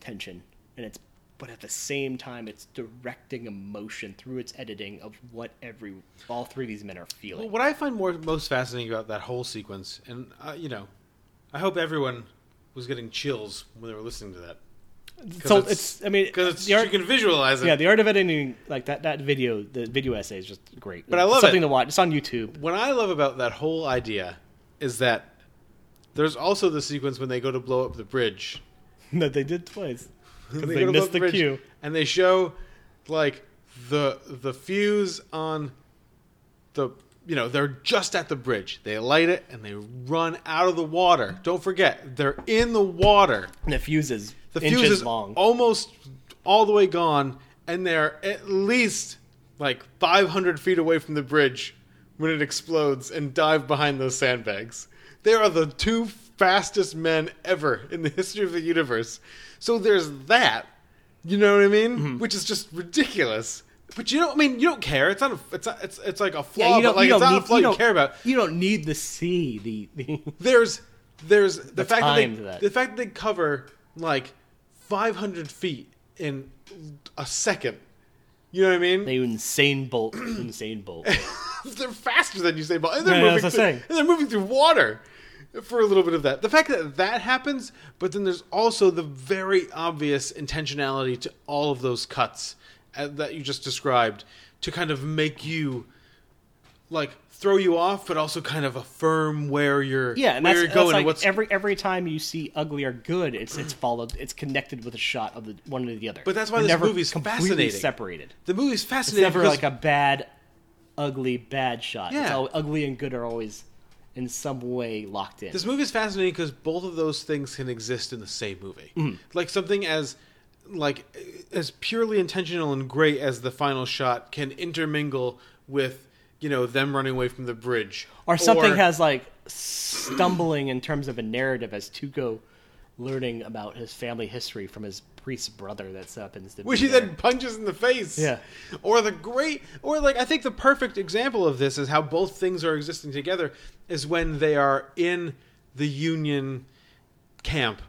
tension, and it's but at the same time it's directing emotion through its editing of what every all three of these men are feeling. Well, what I find more most fascinating about that whole sequence, and uh, you know, I hope everyone was getting chills when they were listening to that. So it's, it's I mean because you can visualize it. Yeah, the art of editing, like that, that video, the video essay is just great. But I love it. Something to watch. It's on YouTube. What I love about that whole idea is that there's also the sequence when they go to blow up the bridge that they did twice because they, they missed the, the cue, and they show like the the fuse on the you know they're just at the bridge. They light it and they run out of the water. Don't forget they're in the water. And the fuse is. The fuse is long. Almost all the way gone, and they're at least like five hundred feet away from the bridge when it explodes and dive behind those sandbags. They are the two fastest men ever in the history of the universe. So there's that, you know what I mean? Mm-hmm. Which is just ridiculous. But you don't. I mean, you don't care. It's not. A, it's not, it's it's like a flaw. Yeah, you don't, but like you it's don't not need, a flaw you, you care about. You don't need to see the, the there's there's the, the fact that, they, that the fact that they cover like. five hundred feet in a second. You know what I mean? They insane bolt. insane bolt. They're faster than Usain Bolt. And they're, no, moving through, and they're moving through water for a little bit of that. The fact that that happens, but then there's also the very obvious intentionality to all of those cuts that you just described to kind of make you, like, throw you off, but also kind of affirm where you're yeah, and where that's, you're going. That's like what's... Every every time you see ugly or good, it's it's followed, it's connected with a shot of the one to the other. But that's why They're this movie's completely fascinating. Separated. The movie's fascinating. It's never because... like a bad, ugly, bad shot. Yeah. It's all, ugly and good are always in some way locked in. This movie's fascinating because both of those things can exist in the same movie. Mm. Like something as like as purely intentional and great as the final shot can intermingle with. You know, them running away from the bridge. Or something or, has, like, stumbling in terms of a narrative as Tuco learning about his family history from his priest brother that happens to be which he there. Then punches in the face. Yeah. Or the great... Or, like, I think the perfect example of this is how both things are existing together is when they are in the Union camp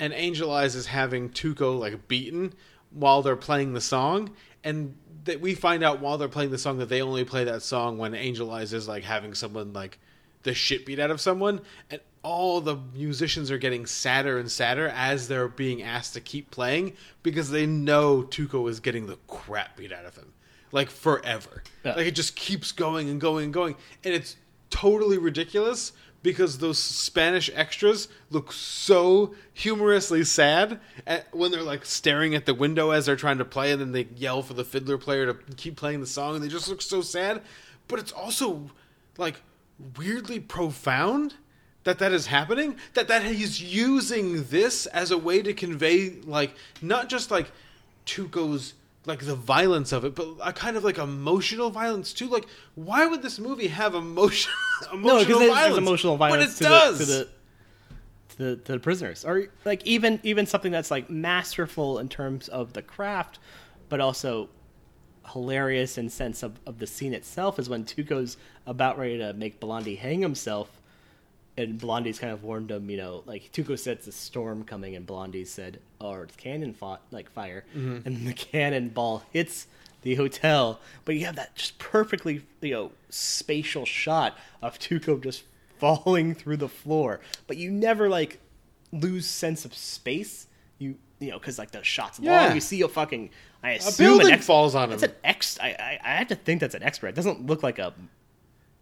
and Angel Eyes is having Tuco, like, beaten while they're playing the song. And... that we find out while they're playing the song that they only play that song when Angel Eyes is like having someone like the shit beat out of someone, and all the musicians are getting sadder and sadder as they're being asked to keep playing because they know Tuco is getting the crap beat out of him like forever. Yeah. Like it just keeps going and going and going. And it's totally ridiculous because those Spanish extras look so humorously sad at, when they're like staring at the window as they're trying to play, and then they yell for the fiddler player to keep playing the song, and they just look so sad. But it's also like weirdly profound that that is happening, that that he's using this as a way to convey like not just like Tuco's like the violence of it, but a kind of like emotional violence too. Like, why would this movie have emotion, emotional no, violence? No, because it has emotional violence. But it to does. The, to the, to the, the prisoners, or like even even something that's like masterful in terms of the craft, but also hilarious in sense of, of the scene itself, is when Tuco's about ready to make Blondie hang himself, and Blondie's kind of warned him, you know, like Tuco said it's a storm coming, and Blondie said, "Oh, it's cannon fought, like fire," mm-hmm. and the cannonball hits the hotel. But you have that just perfectly, you know, spatial shot of Tuco just falling through the floor, but you never like lose sense of space. You you know, because like the shot's yeah. long. You see a fucking I assume a building an ex- falls on that's him. That's an ex. I, I I have to think that's an extra. It doesn't look like a.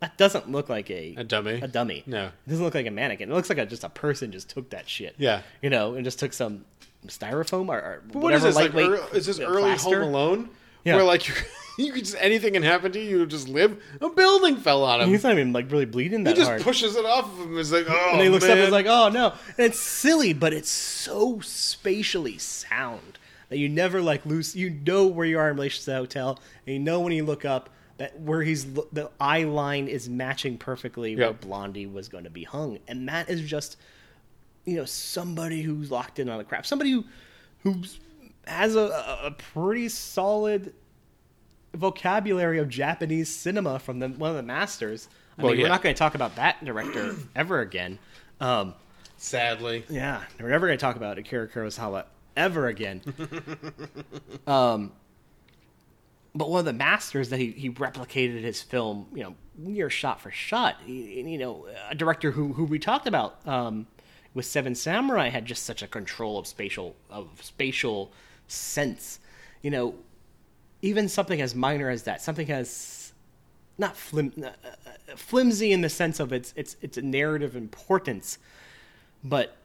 That doesn't look like a a dummy. A dummy. No, it doesn't look like a mannequin. It looks like a, just a person just took that shit. Yeah, you know, and just took some styrofoam or, or but whatever. What is this? Lightweight, like, is this you know, early plaster? Home Alone? Yeah. Where like. You're... You could just, anything can happen to you. You just live. A building fell on him. He's not even like really bleeding that hard. He just hard. pushes it off of him. It's like, oh, and he looks man. up and is like, oh no. And it's silly, but it's so spatially sound that you never like lose. You know where you are in relation to the hotel, and you know when you look up that where he's the eye line is matching perfectly yep. where Blondie was going to be hung, and that is just, you know, somebody who's locked in on the craft, somebody who who's has a, a pretty solid vocabulary of Japanese cinema from the, one of the masters. I well, mean, yeah. we're not going to talk about that director ever again. Um, Sadly. Yeah. We're never going to talk about Akira Kurosawa ever again. um, but one of the masters that he, he replicated his film, you know, near shot for shot, he, you know, a director who, who we talked about um, with Seven Samurai had just such a control of spatial, of spatial sense, you know, even something as minor as that, something as not flim, uh, flimsy in the sense of its its its narrative importance, but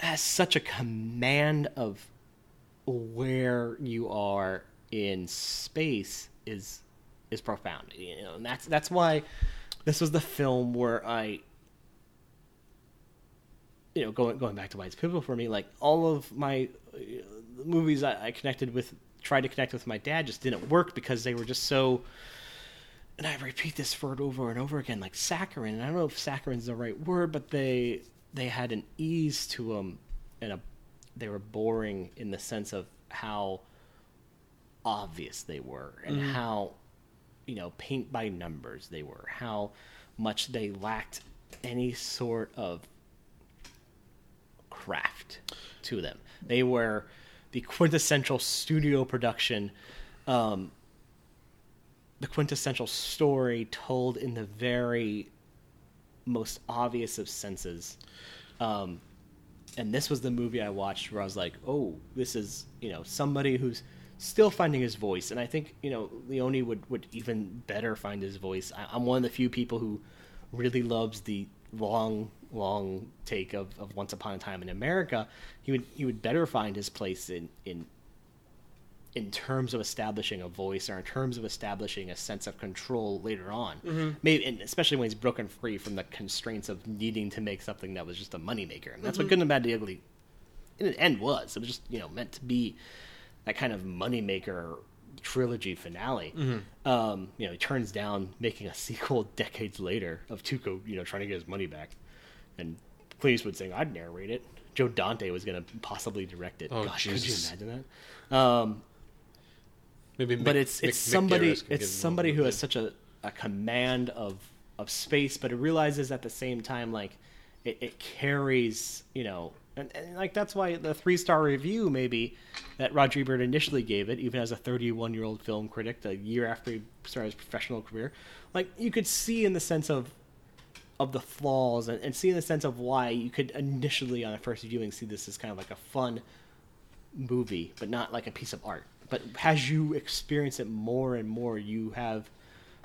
has such a command of where you are in space is is profound. You know, and that's that's why this was the film where I, you know, going going back to why it's pivotal for me. Like all of my you know, movies, I, I connected with. Tried to connect with my dad just didn't work because they were just so, and I repeat this word over and over again, like saccharine. And I don't know if saccharine is the right word, but they they had an ease to them, and a, they were boring in the sense of how obvious they were, and mm-hmm. how, you know, paint by numbers they were, how much they lacked any sort of craft to them. They were the quintessential studio production, um, the quintessential story told in the very most obvious of senses. Um, and this was the movie I watched where I was like, oh, this is, you know, somebody who's still finding his voice. And I think, you know, Leone would, would even better find his voice. I, I'm one of the few people who really loves the long, long take of, of Once Upon a Time in America. He would he would better find his place in in in terms of establishing a voice, or in terms of establishing a sense of control later on. Mm-hmm. Maybe, and especially when he's broken free from the constraints of needing to make something that was just a moneymaker. And that's mm-hmm. what Good and Bad and Ugly in the end was. It was just, you know, meant to be that kind of moneymaker trilogy finale. Mm-hmm. Um, you know, he turns down making a sequel decades later of Tuco, you know, trying to get his money back. And Clint Eastwood saying, I'd narrate it. Joe Dante was going to possibly direct it. Oh, gosh, Jesus. Could you imagine that? Um, Maybe Mick, but it's it's Mick, somebody Mick it's somebody who has such a, a command of of space, but it realizes at the same time, like, it, it carries, you know, and, and like that's why the three-star review maybe that Roger Ebert initially gave it, even as a thirty-one-year-old film critic, the year after he started his professional career, like you could see in the sense of of the flaws and, and seeing the sense of why you could initially on a first viewing see this as kind of like a fun movie, but not like a piece of art. But as you experience it more and more, you have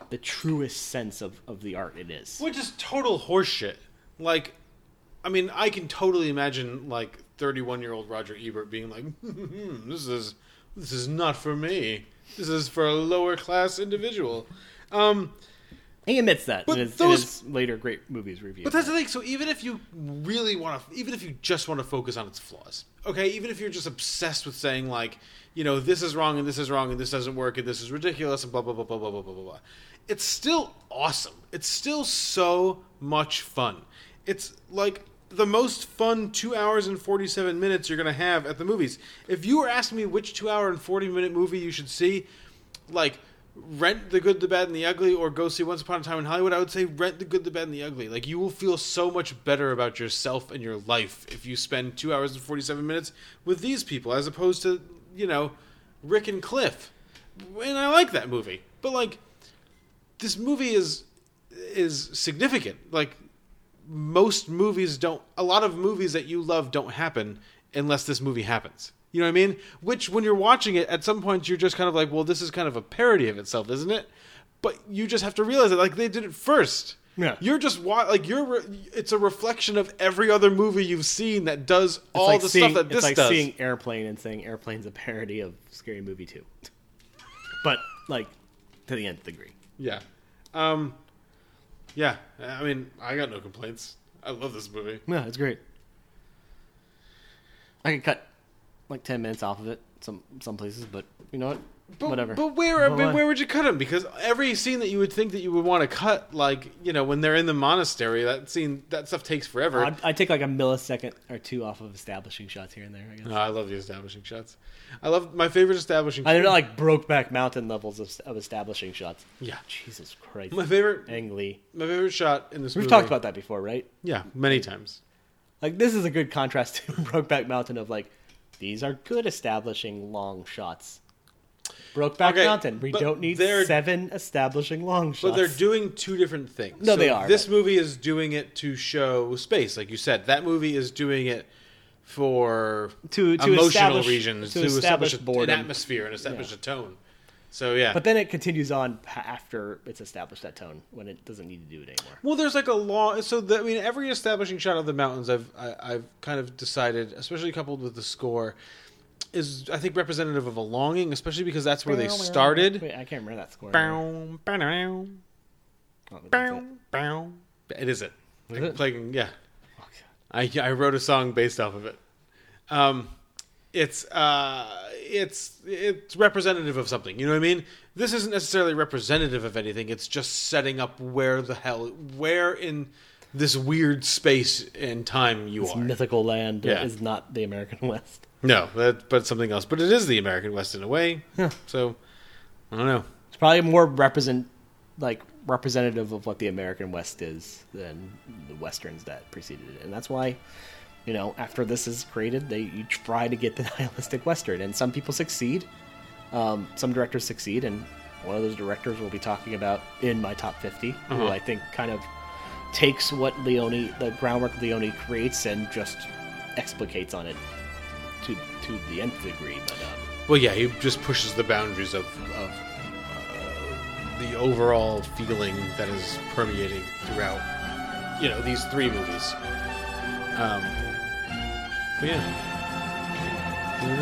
the truest sense of, of the art it is. Which is total horseshit. Like, I mean, I can totally imagine like thirty-one-year-old Roger Ebert being like, this is, this is not for me. This is for a lower class individual. Um, He admits that but in, his, those, in his later great movies review. But that's the thing. So even if you really want to, even if you just want to focus on its flaws, okay, even if you're just obsessed with saying like, you know, this is wrong and this is wrong and this doesn't work and this is ridiculous and blah, blah, blah, blah, blah, blah, blah, blah. It's still awesome. It's still so much fun. It's like the most fun two hours and forty-seven minutes you're going to have at the movies. If you were asking me which two hour and forty minute movie you should see, like rent The Good, the Bad, and the Ugly or go see Once Upon a Time in Hollywood, I would say rent The Good, the Bad, and the Ugly. Like, you will feel so much better about yourself and your life if you spend two hours and forty-seven minutes with these people as opposed to, you know, Rick and Cliff. And I like that movie. But, like, this movie is is significant. Like, most movies don't, a lot of movies that you love don't happen unless this movie happens. You know what I mean? Which, when you're watching it, at some point you're just kind of like, well, this is kind of a parody of itself, isn't it? But you just have to realize that, like, they did it first. Yeah. You're just, like, you're, it's a reflection of every other movie you've seen that does it's all like the seeing, stuff that this like does. It's like seeing Airplane and saying Airplane's a parody of Scary Movie two. But, like, to the nth degree. Yeah. Um... Yeah, I mean, I got no complaints. I love this movie. Yeah, it's great. I could cut like ten minutes off of it some some places, but you know what? But, Whatever. But where I mean, where would you cut them? Because every scene that you would think that you would want to cut, like, you know, when they're in the monastery, that scene, that stuff takes forever. I'd, I'd take like a millisecond or two off of establishing shots here and there, I guess. No, I love the establishing shots. I love my favorite establishing shots. I know, like, Brokeback Mountain levels of, of establishing shots. Yeah. Jesus Christ. My favorite... Ang Lee. My favorite shot in this We've movie. We've talked about that before, right? Yeah, many times. Like, this is a good contrast to Brokeback Mountain of, like, these are good establishing long shots. Brokeback okay, Mountain. We don't need seven establishing long shots. But they're doing two different things. No, so they are. This but... movie is doing it to show space, like you said. That movie is doing it for to, to emotional reasons, to, to establish, establish an atmosphere and establish yeah. a tone. So, yeah. But then it continues on after it's established that tone when it doesn't need to do it anymore. Well, there's like a long... So, the, I mean, every establishing shot of the mountains I've I, I've kind of decided, especially coupled with the score... is, I think, representative of a longing, especially because that's where they started. Wait, I can't remember that score. Bow, bow, bow, bow, bow, bow. It is it. Is it? Playing, yeah. Oh, I I wrote a song based off of it. Um, it's uh, it's it's representative of something. You know what I mean? This isn't necessarily representative of anything. It's just setting up where the hell, where in this weird space and time you this are. This mythical land yeah. is not the American West. No, that, but something else. But it is the American West in a way. Yeah. So, I don't know. It's probably more represent, like representative of what the American West is than the Westerns that preceded it. And that's why, you know, after this is created, they you try to get the nihilistic Western. And some people succeed. Um, some directors succeed. And one of those directors we'll be talking about in my top fifty, uh-huh. who I think kind of takes what Leone, the groundwork Leone creates and just explicates on it. To, to the nth degree, but uh, well, yeah, he just pushes the boundaries of, of uh, the overall feeling that is permeating throughout, you know, these three movies. Um, but yeah, there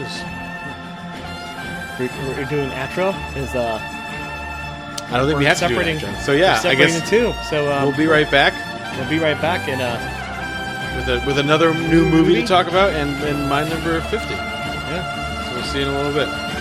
it is. We're, we're doing outro. Is uh, I don't think we have to do an outro. So yeah, I guess the two. So um, we'll be right back. We'll be right back, and uh. With, a, with another new movie to talk about, and, and my number fifty. Yeah. So we'll see you in a little bit.